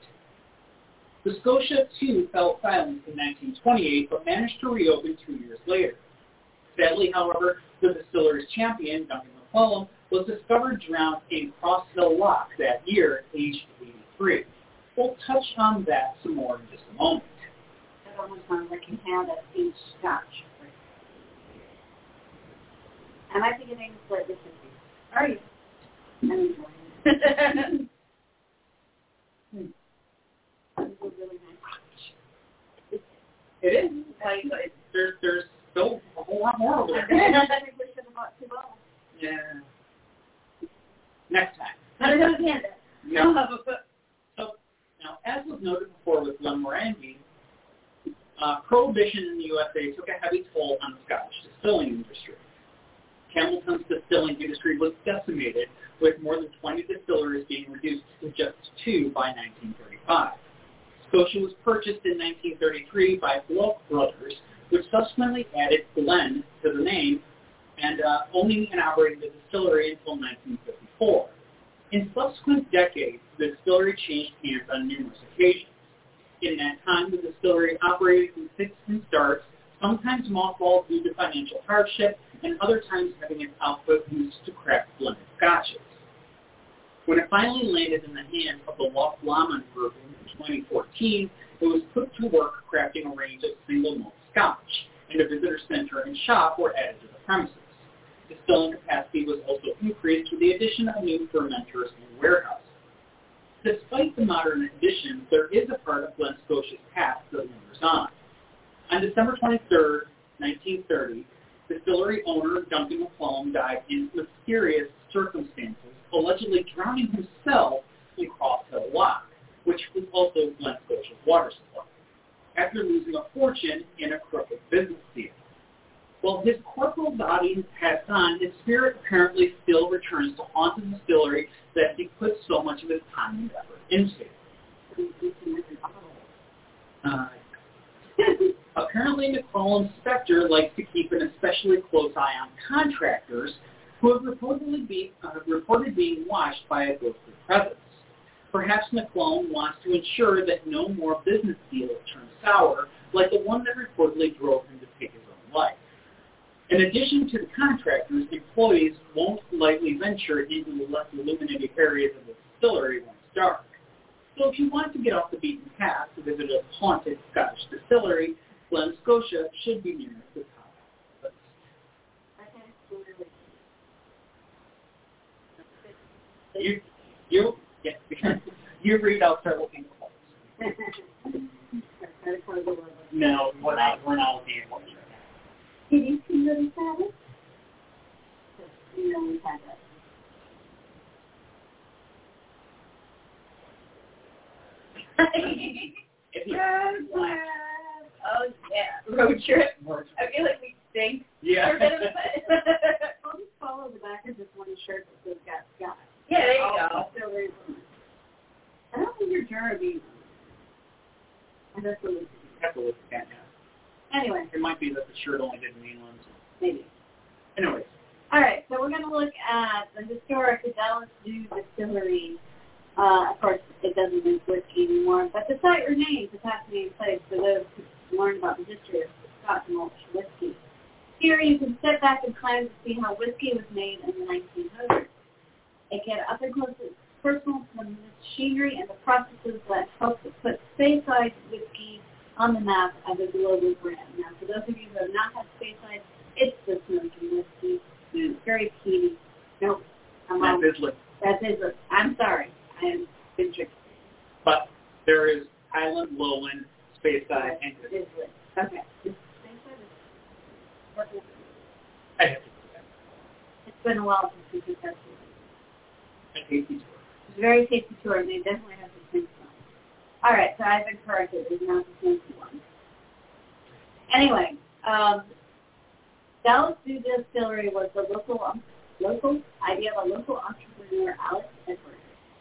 The Scotia, too, fell silent in 1928, but managed to reopen 2 years later. Sadly, however, the distillery's champion, Duncan MacCallum, was discovered drowned in Crosshill Lock that year, aged 83. We'll touch on that some more in just a moment. I always one that can have that aged Scotch. Am I beginning to play this with you? Are you? I'm enjoying it. It's a really nice watch. It is. Like, there's still a whole lot more over there. I think we should have bought two bottles. Yeah. Next time. I don't know again. No. So, now, as was noted before with Glenmorangie, Prohibition in the USA took a heavy toll on the Scottish distilling industry. Hamilton's distilling industry was decimated, with more than 20 distilleries being reduced to just two by 1935. Scotia was purchased in 1933 by Bloch Brothers, which subsequently added Glen to the name and owning and operating the distillery until 1954. In subsequent decades, the distillery changed hands on numerous occasions. In that time, the distillery operated in fits and starts, sometimes mothballed due to financial hardship, and other times having its output used to craft blended scotches. When it finally landed in the hands of the Loch-Lomond Group in 2014, it was put to work crafting a range of single malt Scotch, and a visitor center and shop were added to the premises. Distilling capacity was also increased with the addition of new fermenters and warehouses. Despite the modern additions, there is a part of Glen Scotia's past that lingers on. On December 23, 1930, distillery owner Duncan MacCallum died in mysterious circumstances, allegedly drowning himself in Crosshill Lock, which was also Glen Scotia's water supply, after losing a fortune in a crooked business deal. While his corporal body passed on, his spirit apparently still returns to haunt the distillery that he put so much of his time and effort into. Apparently, MacCallum's specter likes to keep an especially close eye on contractors who have reported being watched by a ghostly presence. Perhaps MacCallum wants to ensure that no more business deals turn sour, like the one that reportedly drove him to take his own life. In addition to the contractors, employees won't lightly venture into the less illuminated areas of the distillery when it's dark. So if you want to get off the beaten path to visit a haunted Scottish distillery, Glen Scotia should be near the top of the list. You read, I'll start looking close. No, we're not looking at close. Did you see what he had? No, we had it. If oh, yeah. Road trip. I feel like we stink. Yeah. I'll just follow the back of this one shirt that they've got Scott. Yeah, there you go. I don't think you're Jeremy. I have to look at that now. Anyway. It might be that the shirt only did mean ones. Maybe. Anyways. All right, so we're going to look at the historic Dallas Dhu Distillery. Of course, it doesn't use whiskey anymore, but the site remains a fascinating place for those who learn about the history of Scotch malt whiskey. Here you can step back in time to see how whiskey was made in the 1900s. It gets up and close and personal to the machinery and the processes that helped to put Speyside whiskey on the map as a global brand. Now, for those of you who have not had Speyside, it's the smoking whiskey. It's very peaty. Nope. That's Islip. I'm sorry. I am been drinking. But there is Highland, Lowland, Speyside, and Islip. Okay. Speyside is... I have to do that. It's been a while since we did that. A tasty tour. It's a very tasty tour, and they definitely have to drink. All right, so I've been corrected. It's not the same one. Anyway, Dallas Dhu Distillery was the local idea of a local entrepreneur, Alex Edwards,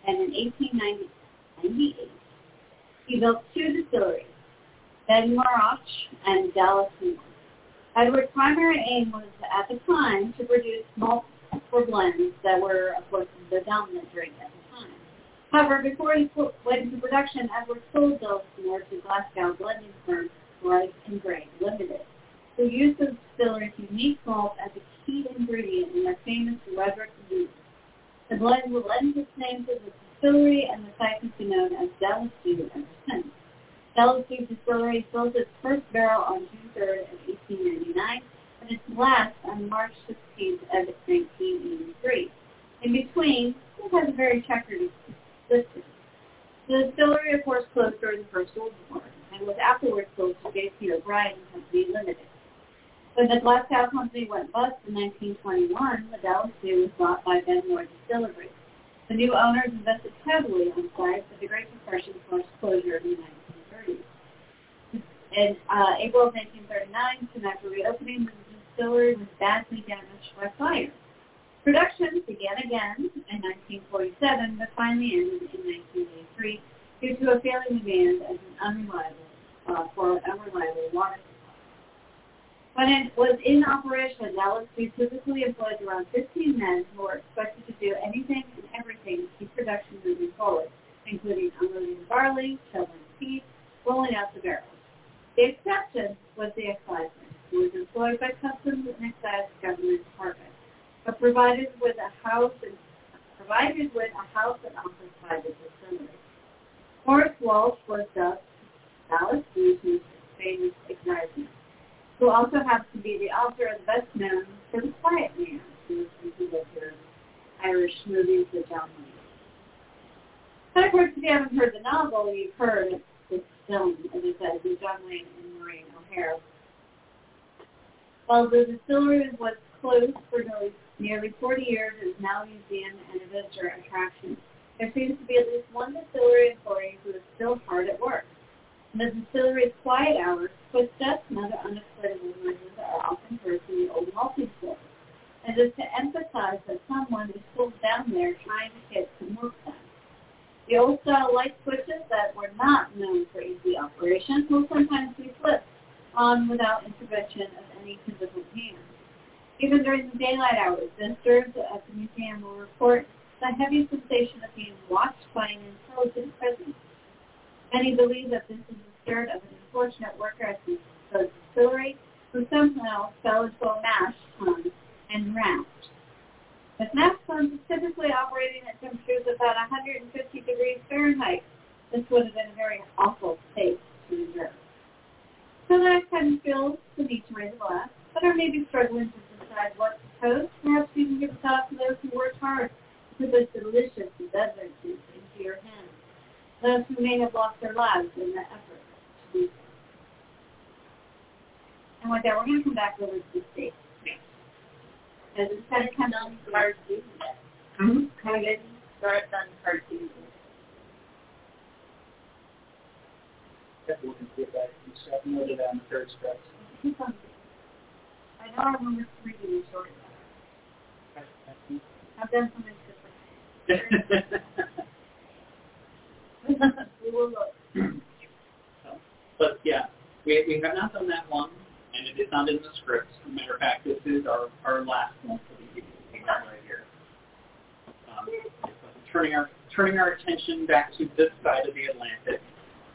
and in 1898, he built two distilleries, Glenmorangie and Dallas Dhu. Edwards' primary aim was, at the time, to produce malts for blends that were, of course, the dominant drink at the time. However, before he went into production, Edwards sold Dallas Dhu to Glasgow blending firm Wright & Gray Limited, who used the distillery's unique malt as a key ingredient in their famous Redrick Blue. The blend will lend its name to the Distillery, and the site has been known as Dallas Dhu ever since. Dallas Dhu Distillery filled its first barrel on June 3rd of 1899, and its last on March 16th of 1983. In between, it has a very checkered existence. The distillery, of course, closed during the First World War, and was afterwards sold to J.C. O'Brien & Company Limited. When the Black Bear Company went bust in 1921, the Dallas Dhu was bought by Glenmorangie Distillery. The new owners invested heavily on sites, but the Great Depression forced closure in the 1930s. In April of 1939, soon after reopening, the distillery was badly damaged by fire. Production began again in 1947, but finally ended in 1983 due to a failing demand as an unreliable water supply. When it was in operation, Dallas Dhu typically employed around 15 men who were expected to do anything and everything to keep production moving forward, including unloading the barley, shoveling peat, rolling out the barrels. The exception was the exciseman, who was employed by customs and excise government department, but provided with a house and office by the distillery. Horace Walsh was thus Dallas Dhu's most famous exciseman, who also happens to be the author of the best known for The Quiet Man, who was the Irish movies with John Wayne. But of course, if you haven't heard the novel, you've heard this film, as I said, with John Wayne and Maureen O'Hara. While the distillery was closed for nearly 40 years, it is now a museum and a visitor attraction. There seems to be at least one distillery employee who is still hard at work. In the distillery's quiet hours, footsteps and other unexplainable noises are often heard through the old malting floor, as if to emphasize that someone is pulled down there trying to get some work done. The old-style light switches that were not known for easy operation will sometimes be flipped on without intervention of any physical hand. Even during the daylight hours, visitors at the museum will report the heavy sensation of being watched by an intelligent presence. Many believe that this is the spirit of an unfortunate worker at the distillery who somehow fell into a mash tun and raft. The mash tun is typically operating at temperatures of about 150 degrees Fahrenheit. This would have been a very awful state to endure. So the next time you feel the need to raise a glass, but are maybe struggling to decide what to toast, perhaps you can give a thought to those who worked hard to put those delicious dessert juice into your hands. Those who may have lost their lives in the effort to do so. And with that, we're going to come back over to the state. Because it's kind of coming from our season. Mm-hmm. Kind of getting started on our season. Definitely get back to you. So I've noted on the third stretch. I know I remember reading the story. I've done something different. We will look. So, but yeah, we have not done that one, and it is not in the script. As a matter of fact, this is our last one for the evening right here. Turning our attention back to this side of the Atlantic,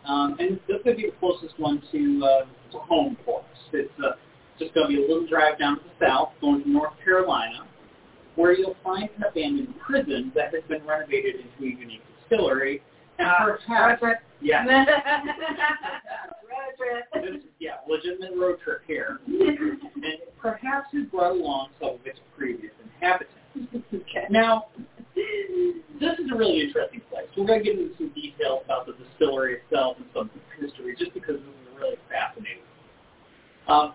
and this would be the closest one to home for us. It's just going to be a little drive down to the south, going to North Carolina, where you'll find an abandoned prison that has been renovated into a unique distillery. Road trip. Yeah. Road trip. Yeah, legitimate road trip here. And perhaps it brought along some of its previous inhabitants. Okay. Now, this is a really interesting place. We're going to get into some details about the distillery itself and some history, just because this is really fascinating.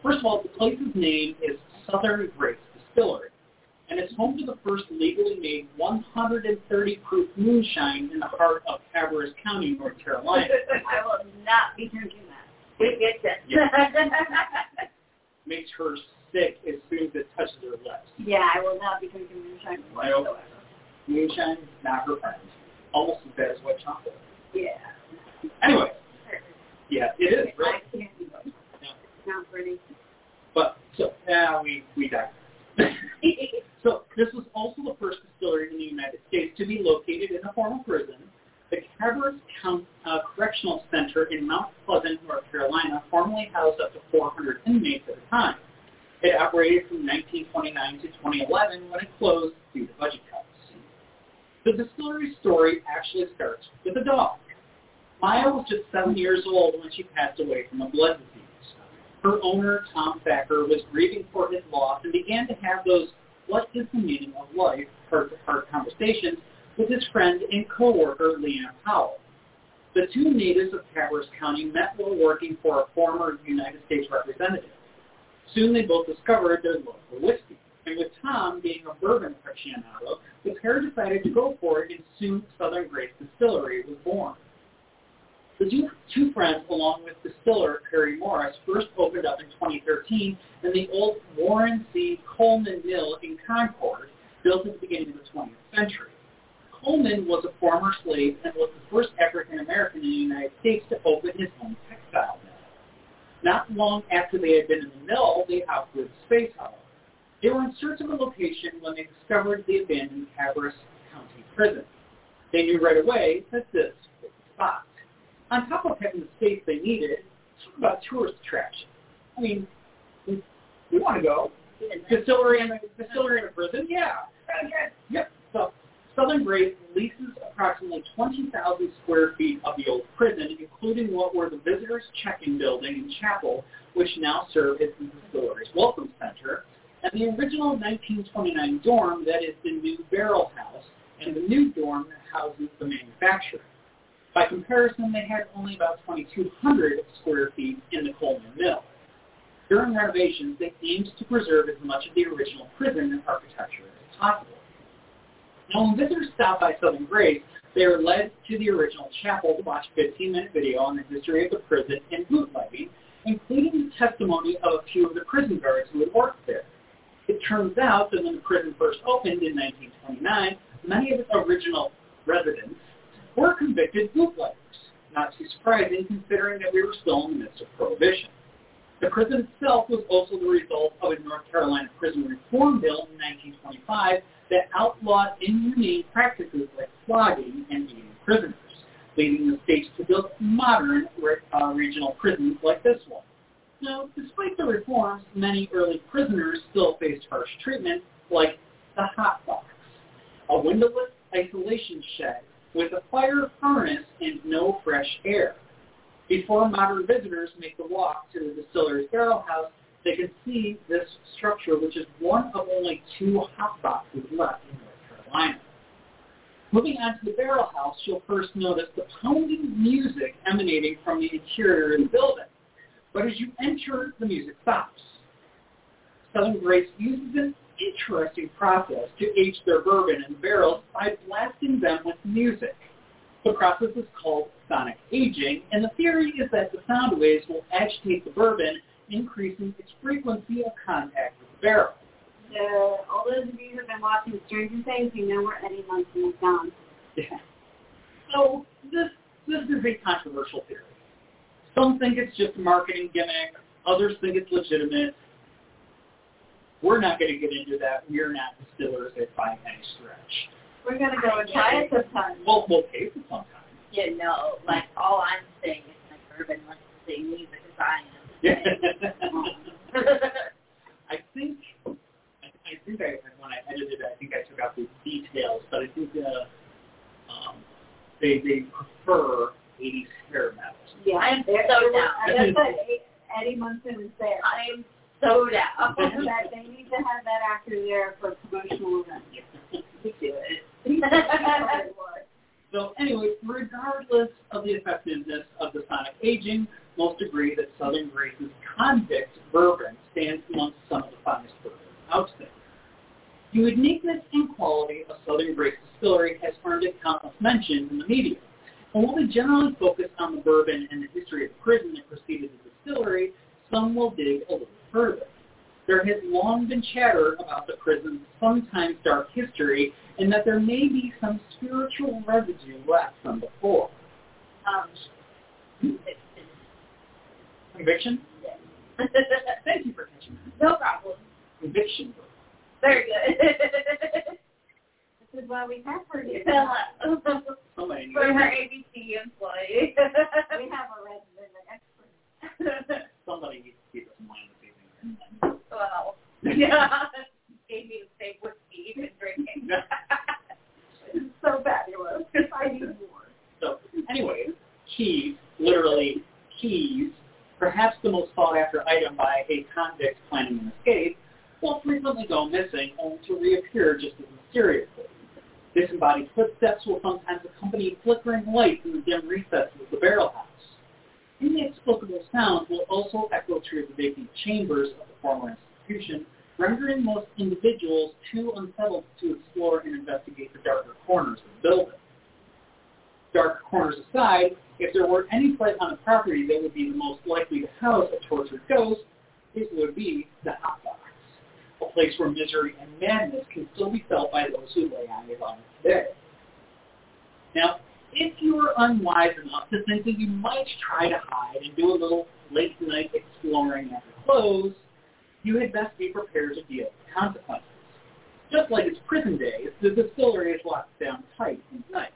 First of all, the place's name is Southern Grace Distillery, and it's home to the first legally made 130-proof moonshine in the heart of Cabarrus County, North Carolina. I will not be drinking that. It gets it. Yeah. Makes her sick as soon as it touches her lips. Yeah, I will not be drinking moonshine. Right over. Moonshine, not her friend. Almost as bad as white chocolate. Yeah. Anyway. Yeah, it is, right? I can't do it. No. Not pretty. But, so, now we digress. So, this was also the first distillery in the United States to be located in a formal prison. The Cabarrus County Correctional Center in Mount Pleasant, North Carolina, formerly housed up to 400 inmates at a time. It operated from 1929 to 2011 when it closed due to budget cuts. The distillery story actually starts with a dog. Maya was just 7 years old when she passed away from a blood disease. Her owner, Tom Thacker, was grieving for his loss and began to have those what is the meaning of life heart-to-heart conversations with his friend and co-worker, Leon Howell. The two natives of Cabarrus County met while working for a former United States representative. Soon they both discovered their love for whiskey, and with Tom being a bourbon aficionado, the pair decided to go for it, and soon Southern Grace Distillery was born. The two friends, along with distiller Perry Morris, first opened up in 2013 in the old Warren C. Coleman Mill in Concord, built at the beginning of the 20th century. Coleman was a former slave and was the first African-American in the United States to open his own textile mill. Not long after they had been in the mill, they outgrew the space hall. They were in search of a location when they discovered the abandoned Cabarrus County prison. They knew right away that this was the spot. On top of having the space they needed, talk about tourist attraction. I mean, we want to go. Distillery in a prison? Yeah. Yep. So Southern Grace leases approximately 20,000 square feet of the old prison, including what were the visitors' check-in building and chapel, which now serve as the distillery's welcome center, and the original 1929 dorm that is the new barrel house, and the new dorm that houses the manufacturer. By comparison, they had only about 2,200 square feet in the Coleman Mill. During renovations, they aimed to preserve as much of the original prison and architecture as possible. Now, when visitors stop by Southern Grace, they are led to the original chapel to watch a 15-minute video on the history of the prison and bootlegging, including the testimony of a few of the prison guards who had worked there. It turns out that when the prison first opened in 1929, many of its original residents were convicted bootleggers, not too surprising considering that we were still in the midst of Prohibition. The prison itself was also the result of a North Carolina prison reform bill in 1925 that outlawed inhumane practices like flogging and beating prisoners, leading the states to build modern regional prisons like this one. Now, despite the reforms, many early prisoners still faced harsh treatment, like the hot box, a windowless isolation shed with a fire furnace and no fresh air. Before modern visitors make the walk to the distillery's barrel house, they can see this structure, which is one of only two hot boxes left in North Carolina. Moving on to the barrel house, you'll first notice the pounding music emanating from the interior of the building. But as you enter, the music stops. Southern Grace uses an interesting process to age their bourbon in barrels by blasting them with music. The process is called sonic aging, and the theory is that the sound waves will agitate the bourbon, increasing its frequency of contact with the barrel. So, all those of you who have been watching Stranger Things, you know where Eddie Munson is gone. Yeah. So, this is a controversial theory. Some think it's just a marketing gimmick. Others think it's legitimate. We're not going to get into that. We're not distillers by any stretch. We're going to go and try it sometime. We'll taste it sometime. Yeah, no. Like, all I'm saying is like urban lets to say music as I am. I think when I edited it, I think I took out the details, but I think they prefer 80s hair metal. Yeah, I'm so down. I guess that Eddie Munson is there. I'm so down. That they need to have that actor there for promotional events. We do it. So anyway, regardless of the effectiveness of the sonic aging, most agree that Southern Grace's convict bourbon stands amongst some of the finest bourbon out there. The uniqueness and quality of Southern Grace Distillery has earned it countless mentions in the media. And while they generally focus on the bourbon and the history of the prison that preceded the distillery, some will dig a little further. There has long been chatter about the prison's sometimes dark history and that there may be some spiritual residue left from before. Conviction? Yes. Thank you for catching that. No problem. Conviction. Very good. This is why we have her here. Somebody for her ABC employee. We have a resident expert. Somebody needs to keep us in mind this evening. Well, yeah. Gave me the same whiskey you've been drinking. So keys, literally keys, perhaps the most sought-after item by a convict planning an escape, will frequently go missing only to reappear just as mysteriously. Disembodied footsteps will sometimes accompany flickering lights in the dim recesses of the barrel house. Inexplicable sounds will also echo through the vacant chambers of the former institution, rendering most individuals too unsettled to explore and investigate the darker corners of the building. Dark corners aside, if there were any place on the property that would be the most likely to house a tortured ghost, it would be the hot box, a place where misery and madness can still be felt by those who lay on it on today. Now, if you are unwise enough to think that you might try to hide and do a little late-night exploring after close, you had best be prepared to deal with consequences. Just like it's prison days, the distillery is locked down tight and night.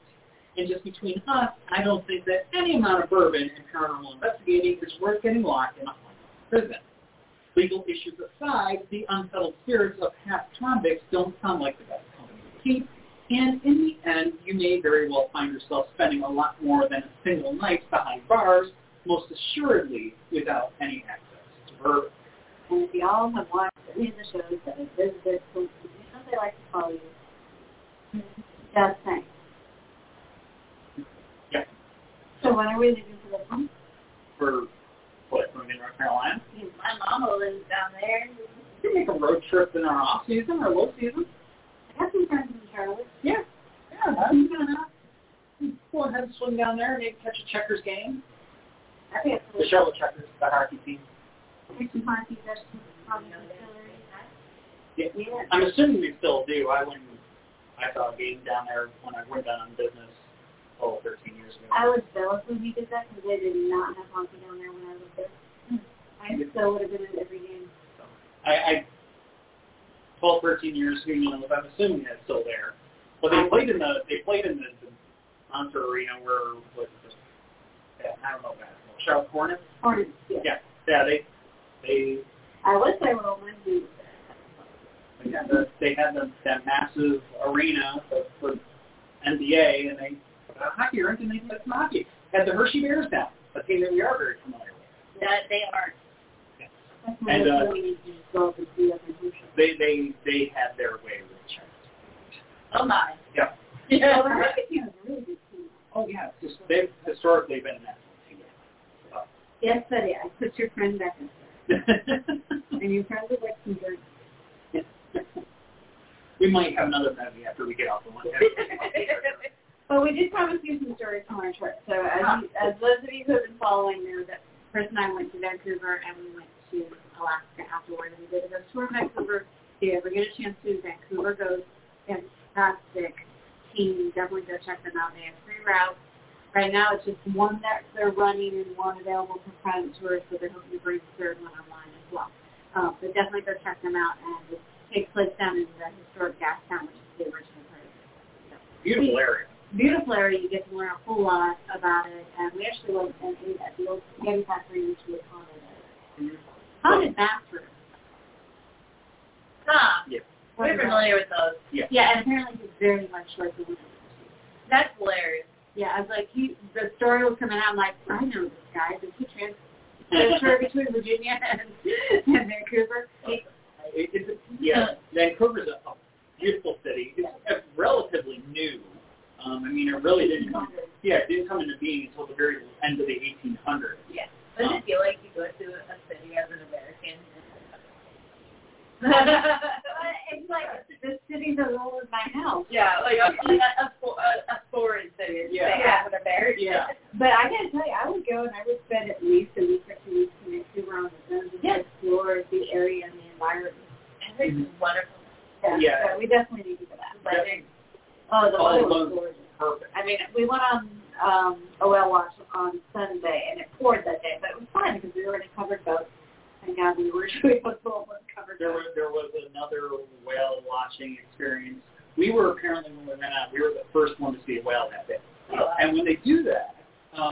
And just between us, I don't think that any amount of bourbon and paranormal investigating is worth getting locked in a prison. Legal issues aside, the unsettled spirits of past convicts don't sound like the best company to keep, and in the end, you may very well find yourself spending a lot more than a single night behind bars, most assuredly without any access to bourbon. And if y'all have watched any of the shows that have visited, you know they like to call you just saying. Yeah. So when are we leaving for the home? For what, from North Carolina? Yeah, my mama lives down there. You can make a road trip in our off-season or low-season. I have some friends in Charlotte. Yeah. Yeah, I'm going to go ahead and swim down there and maybe catch a Checkers game. I think it's the Charlotte Checkers, the hockey team. Yeah. I'm assuming they still do. I saw a game down there when I went down on business 12, 13 years ago. I was jealous when he did that because they did not have hockey down there when I was there. I still would have been at every game. So. 13 years ago, I'm assuming that's still there. But they played in the Monster Arena where I don't know basketball. Charlotte Hornets. Hornets. Yeah. I wish they were on my feet. Yeah, they had that massive arena for NBA, and they put a hockey rink, and they put some hockey. Had the Hershey Bears down, a team that we are very familiar with. That they are. Yeah. And they had their way with each other. Oh my. Yeah. Yeah. Oh yeah. They've historically been an excellent team. So. Yes, that is. I put your friend back in. And you probably like some dirt. We might have another movie after we get off the one. Well, we did promise you some stories from our trip. So as those of you who have been following know that Chris and I went to Vancouver and we went to Alaska afterwards. We did a ghost tour in Vancouver. If you ever get a chance to, Vancouver goes fantastic team. Definitely go check them out. They have three routes. Right now, it's just one that they're running and one available for private tours, so they're hoping to bring the third one online as well. But definitely go check them out, and it takes place down in the historic Gastown, which is the original part of it. So, beautiful area. Beautiful area. You get to learn a whole lot about it, and we actually went and ate at the old spaghetti factory, which was haunted. Haunted bathroom. Huh. Yeah. We're familiar with those. Yeah. Yeah, and apparently he's very much like the one. That's hilarious. Yeah, I was like, the story was coming out, I'm like, I know this guy. Did he transfer between Virginia and Vancouver? Vancouver's a beautiful city. It's relatively new. It really didn't come. Yeah, it didn't come into being until the very end of the 1800s. Yeah. Doesn't it feel like you go to a city as an American? It's like the city's as old as my house. Yeah, like a foreign city. Yeah. With a bear. Yeah. But I gotta tell you, I would go and I would spend at least a week or 2 weeks in Vancouver on the road and explore the area and the environment. I think it's wonderful. Yeah. So we definitely need to go back. But the weather was gorgeous. Perfect. We went on a whale watch on Sunday and it poured that day, but it was fine because we were in a covered boat. Thank God we were doing a full one covered. There was another whale watching experience. We were apparently, when we went out, we were the first one to see a whale that day. And when they do that,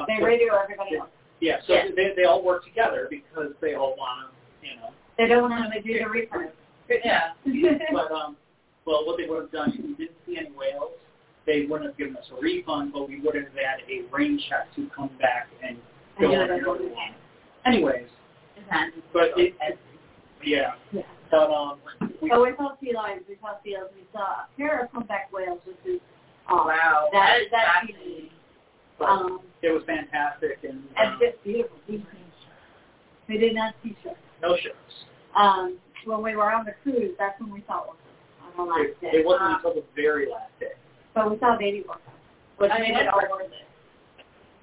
they radio everybody else. Yeah, so they all work together because they all want to, They don't want to do the research. Yeah. But what they would have done is we didn't see any whales. they wouldn't have given us a refund, but we would have had a rain check to come back and go and go. Anyways. But it, yeah. Yeah. But, so we saw sea lions, we saw seals, we saw a pair of humpback whales, which is wow. That's unique. It was fantastic. And just beautiful. We did not see sharks. No sharks. When we were on the cruise, that's when we saw orcas on the last day. It wasn't until the very last day. But we saw baby orcas, which made it all worth it.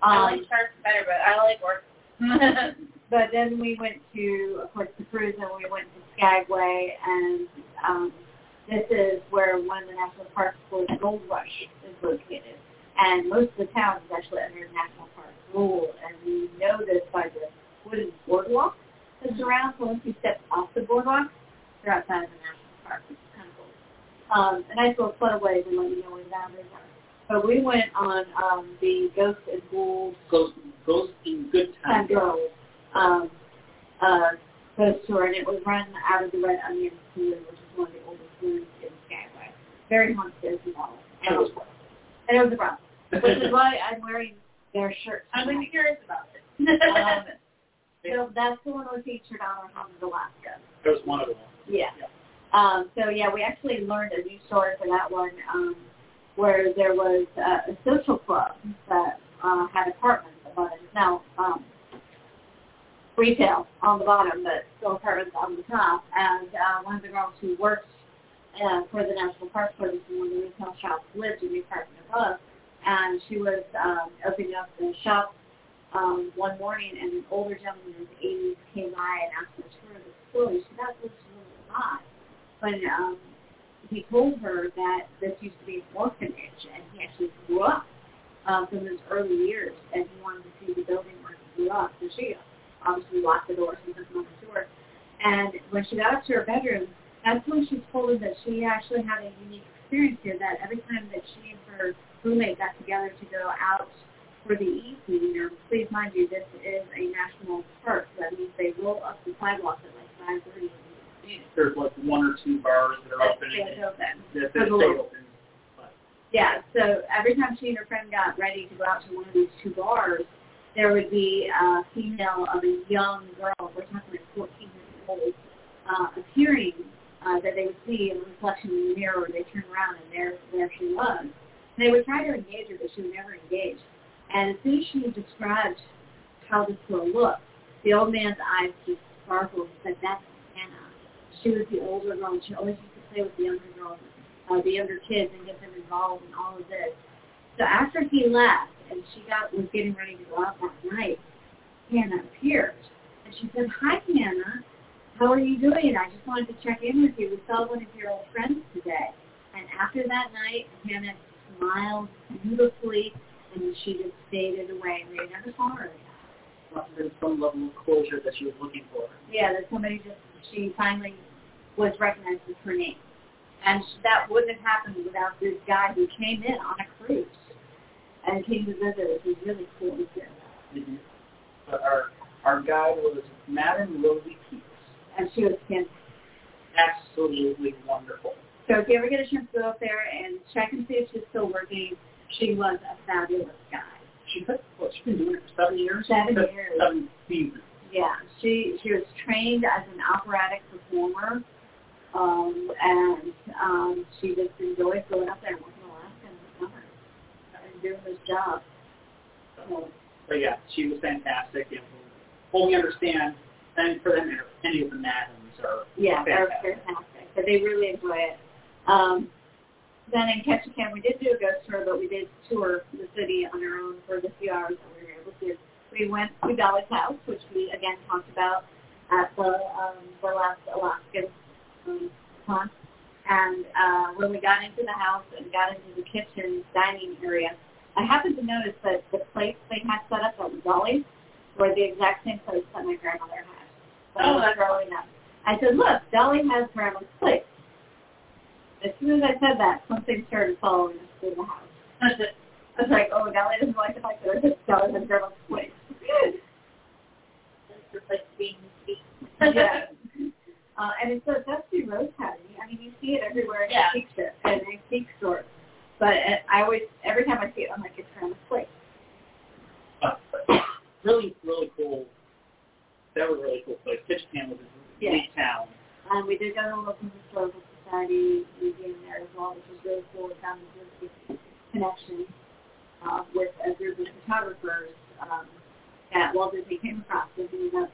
I like sharks better, but I like orcas. But then we went to, of course, the cruise, and we went to Skagway, and this is where one of the national parks called Gold Rush is located. And most of the town is actually under national park rule, and we know this by the wooden boardwalk that's around. So once you step off the boardwalk, you're outside of the national park, which is kind of cool. A nice little floodway to let you know where the boundaries are. But we went on the Ghost and Ghouls. Ghost and Good Time Girls. Ghost tour, and it was run out of the Red Onion Theater, which is one of the oldest rooms in Skagway. Very haunted as well. And it was a problem. Which is why I'm wearing their shirts. I'm really curious about it. So that's the one we featured on our Haunted Alaska. That was one of them. Yeah. So, yeah, we actually learned a new story for that one where there was a social club that had apartments above it. Now, retail on the bottom, but still apartments on the top. And one of the girls who worked for the National Park Service in one of the retail shops lived in the apartment above. And she was opening up the shop one morning, and an older gentleman in his 80s came by and asked her to tour the facility. She thought this was really odd. But he told her that this used to be an orphanage, and he actually grew up from his early years, and he wanted to see the building where he grew up. So she obviously locked the door, so he took him on the tour. And when she got up to her bedroom, that's when she told him that she actually had a unique experience here, that every time that she and her roommate got together to go out for the evening, and please mind you, this is a national park. That means they roll up the sidewalk at like 5:30. There's like one or two bars that are open. Yeah, so every time she and her friend got ready to go out to one of these two bars, there would be a female of a young girl, we're talking like 14 years old, appearing that they would see in the reflection in the mirror. They turn around, and there she was. They would try to engage her, but she would never engage. And as soon as she described how this girl looked, the old man's eyes just sparkled and said, "That's Hannah. She was the older girl, and she always used to play with the younger girls, the younger kids, and get them involved in all of this." So after he left, and she was getting ready to go out that night, Hannah appeared. And she said, "Hi, Hannah. How are you doing? I just wanted to check in with you. We saw one of your old friends today." And after that night, Hannah smiled beautifully, and she just faded away, and they never saw her again. Well, there was some level of closure that she was looking for. Yeah, that somebody she finally was recognized as her name. And that wouldn't have happened without this guy who came in on a cruise and came to visit, which was really cool to hear. Mm-hmm. But our guide was Madame Rosie Keats. And she was absolutely wonderful. So if you ever get a chance to go up there and check and see if she's still working, she was a fabulous guide. She's been doing it for 7 years? 7 years. 7 seasons. Yeah. She was trained as an operatic performer, and she just enjoyed going up there and working Alaska in the summer and doing this job. So yeah, she was fantastic. And fully understand, and for them, any of the madams are fantastic. They're fantastic. But they really enjoy it. Then in Ketchikan, we did do a ghost tour, but we did tour the city on our own for the few hours that we were able to. We went to Dolly's house, which we, again, talked about at the last Alaskan con. And when we got into the house and got into the kitchen dining area, I happened to notice that the place they had set up at Dolly's were the exact same place that my grandmother had when I was growing up. I said, "Look, Dolly has grandma's place." As soon as I said that, something started following us through the house. I was like, "Oh, Dolly doesn't like the fact that there's a dollar in grandma's place." That's the place being seen. Yeah. And it's a dusty road patty. I mean, you see it everywhere in antique stores. But I always, every time I see it, I'm like, it's around this place. Really, really cool. That was a really cool place. Pitchpan was a big town. We did go to the Wilson Historical Society Museum there as well, which was really cool. We found this connection with a group of photographers that Walt Disney came across. Disney was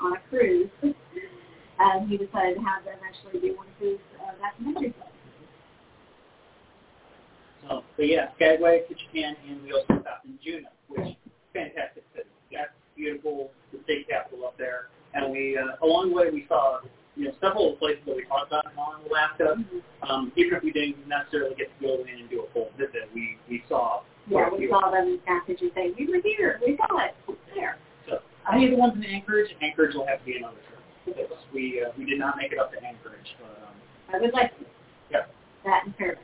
on a cruise, and he decided to have them actually do one of his documentary films. So yeah, Skagway, Ketchikan, and we also stopped in Juneau, which is fantastic city. That's beautiful, the state capital up there. And we, along the way, we saw, you know, several places that we talked about in Alaska. Mm-hmm. Even if we didn't necessarily get to go in and do a full visit, we saw. Yeah, we saw them in Anchorage and say, we were here, we saw it, it's there. So I mean, the ones in Anchorage will have to be another trip. Because we did not make it up to Anchorage, but I would like to. Yeah. That and Fairbanks.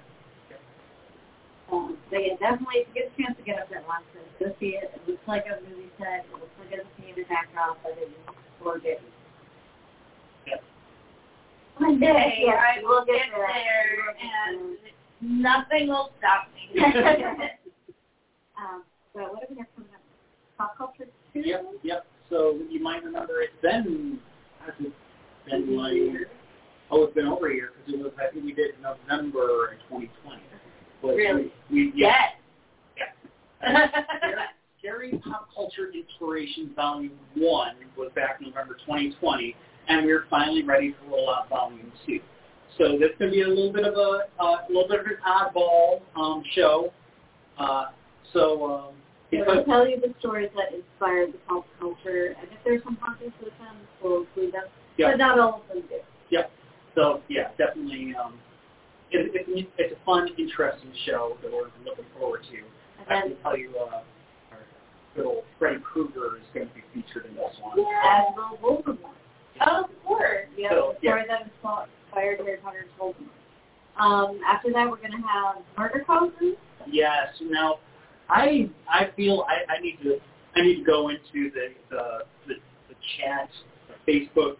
They definitely get a chance to get up that last place, go see it. It looks like a movie set. It looks like a theater backdrop, but it's gorgeous. Yes. One day I will get there, and nothing will stop me. So what do we have coming up? Pop culture too? Yep. So you might remember it's been like, oh, it's been over a year because it was, I think we did November in 2020. But really? Yes. Scary Pop Culture Inspiration Volume 1 was back November 2020, and we're finally ready to roll out Volume 2. So this is going to be a little bit of an oddball show. We'll tell you the stories that inspired the pop culture, and if there's some conflicts with them, we'll include them. Yep. But not all of them do. Yep. So yeah, definitely. It's a fun, interesting show that we're looking forward to. Okay. I can tell you, our good old Freddy Krueger is going to be featured in this one. Yeah, as well, Voldemort. Oh, of course. Yeah, so, the story that inspired Harry Potter's Voldemort. After that, we're going to have Murder Causes. Yes. Now, I feel I need to go into the chat, the Facebook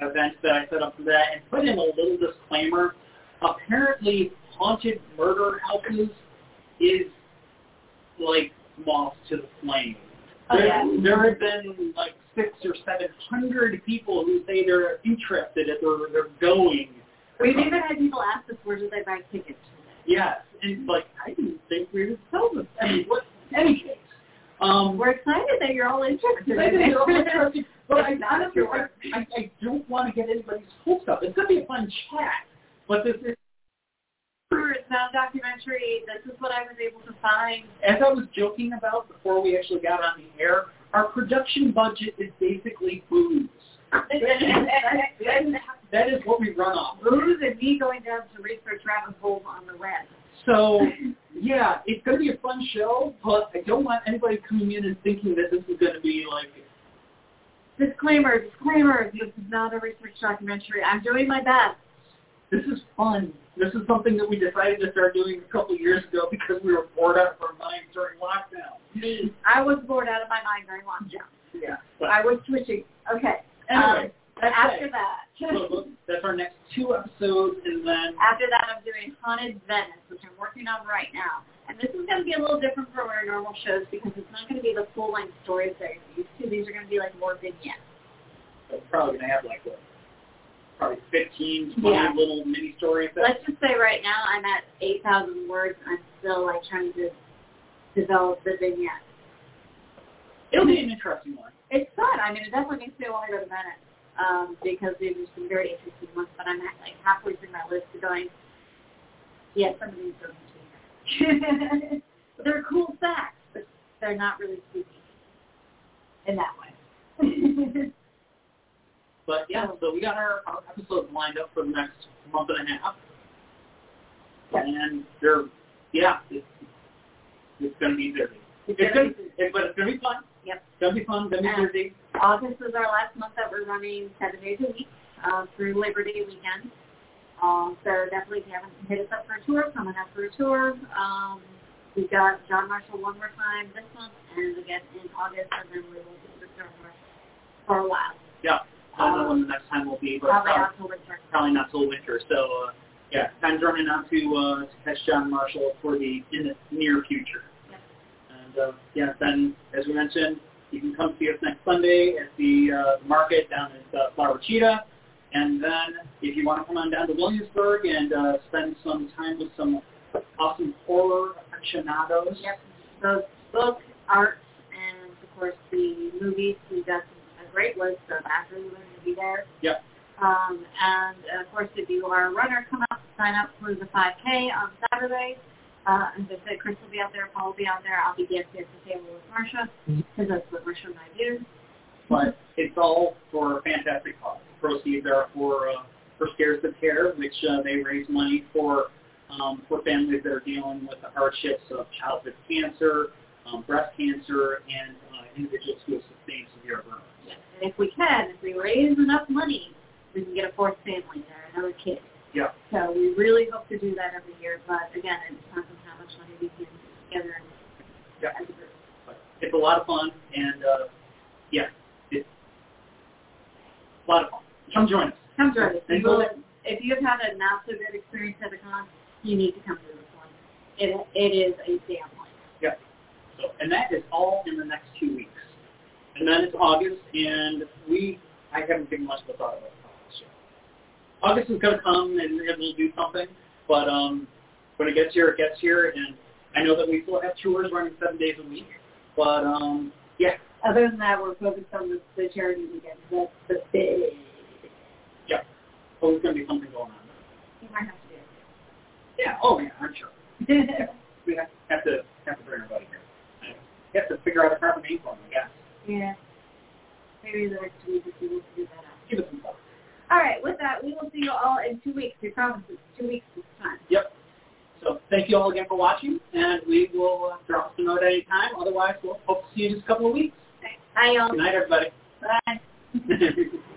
event that I set up for that and put in a little disclaimer. Apparently, haunted murder houses is like moth to the flame. Oh, yeah. There have been like 600 or 700 people who say they're interested if they're going. We've even had people ask us, where do they buy tickets? Yes, and like I didn't think we would sell them. I mean, in any case, we're excited that you're all interested. But I don't want to get anybody's hopes up. It's going to be a fun chat. What this is. It's not a documentary. This is what I was able to find. As I was joking about before we actually got on the air, our production budget is basically booze. That is what we run off. Booze and me going down to research rabbit holes on the web. So, yeah, it's going to be a fun show, but I don't want anybody coming in and thinking that this is going to be like... Disclaimer, this is not a research documentary. I'm doing my best. This is fun. This is something that we decided to start doing a couple years ago because we were bored out of our minds during lockdown. I was bored out of my mind during lockdown. Yeah. But I was twitching. Okay. Anyway. After that. So that's our next two episodes. And then. After that, I'm doing Haunted Venice, which I'm working on right now. And this is going to be a little different from our normal shows because it's not going to be the full-length stories that you're used to. These are going to be like more vignettes. So it's probably going to have like what? Probably 15, 20 little mini stories. Let's just say right now I'm at 8,000 words. I'm still like trying to develop the vignette. It'll be an interesting one. It's fun. I mean, it definitely makes me want to go to Venice because these are some very interesting ones. But I'm at like halfway through my list of going, yeah, some of these don't be. They're cool facts, but they're not really spooky in that way. But, yeah, so we got our episodes lined up for the next month and a half. And it's going to be busy. But it's going to be fun. Yep. It's going to be fun. It's going to be busy. August is our last month that we're running 7 days a week through Labor Day weekend. So definitely if you haven't hit us up for a tour, come on up for a tour. We've got John Marshall one more time this month, and again in August, and then we will be with John Marshall for a while. Yeah. I don't know when the next time will be, but probably not till winter. So yeah, time's running out to catch John Marshall in the near future. And then as we mentioned, you can come see us next Sunday at the market down at Flowers Cheetah. And then if you want to come on down to Williamsburg and spend some time with some awesome horror aficionados. Yep. Both book, art, and, of course, the movies. We've got a great list of actors who are going to be there. Yep. And, of course, if you are a runner, come out and sign up for the 5K on Saturday. And as I said, Chris will be out there, Paul will be out there. I'll be dancing at the table with Marsha, because that's what Marsha and I do. But it's all for a fantastic cause. Proceeds are for Scare the Care, which they raise money for families that are dealing with the hardships of childhood cancer, breast cancer, and individuals who have sustained severe burns. Yes, and if we raise enough money, we can get a fourth family there, another kid. Yeah. So we really hope to do that every year, but again, it depends on how much money we can gather as a group. But it's a lot of fun, and it's a lot of fun. Come join us. Come join us. If you have had a not so good experience at a con, you need to come to this one. It is a damn one. Yeah. So, and that is all in the next 2 weeks. And then it's August, and I haven't given much of a thought about August yet. August is going to come, and it'll do something. But when it gets here. And I know that we still have tours running 7 days a week. But, Other than that, we're focused on the charity weekend. That's the big. Yeah. Oh, there's going to be something going on. You might have to do it. Yeah. Oh, yeah. I'm sure. We have to bring everybody here. We have to figure out a proper name for them, I guess. Yeah. Maybe the next week we will figure that out. Give us some thought. All right. With that, we will see you all in 2 weeks. We promise it's 2 weeks this time. Yep. So thank you all again for watching, and we will drop us a note at any time. Otherwise, we'll hope to see you in just a couple of weeks. Thanks. Bye, y'all. Good night, everybody. Bye.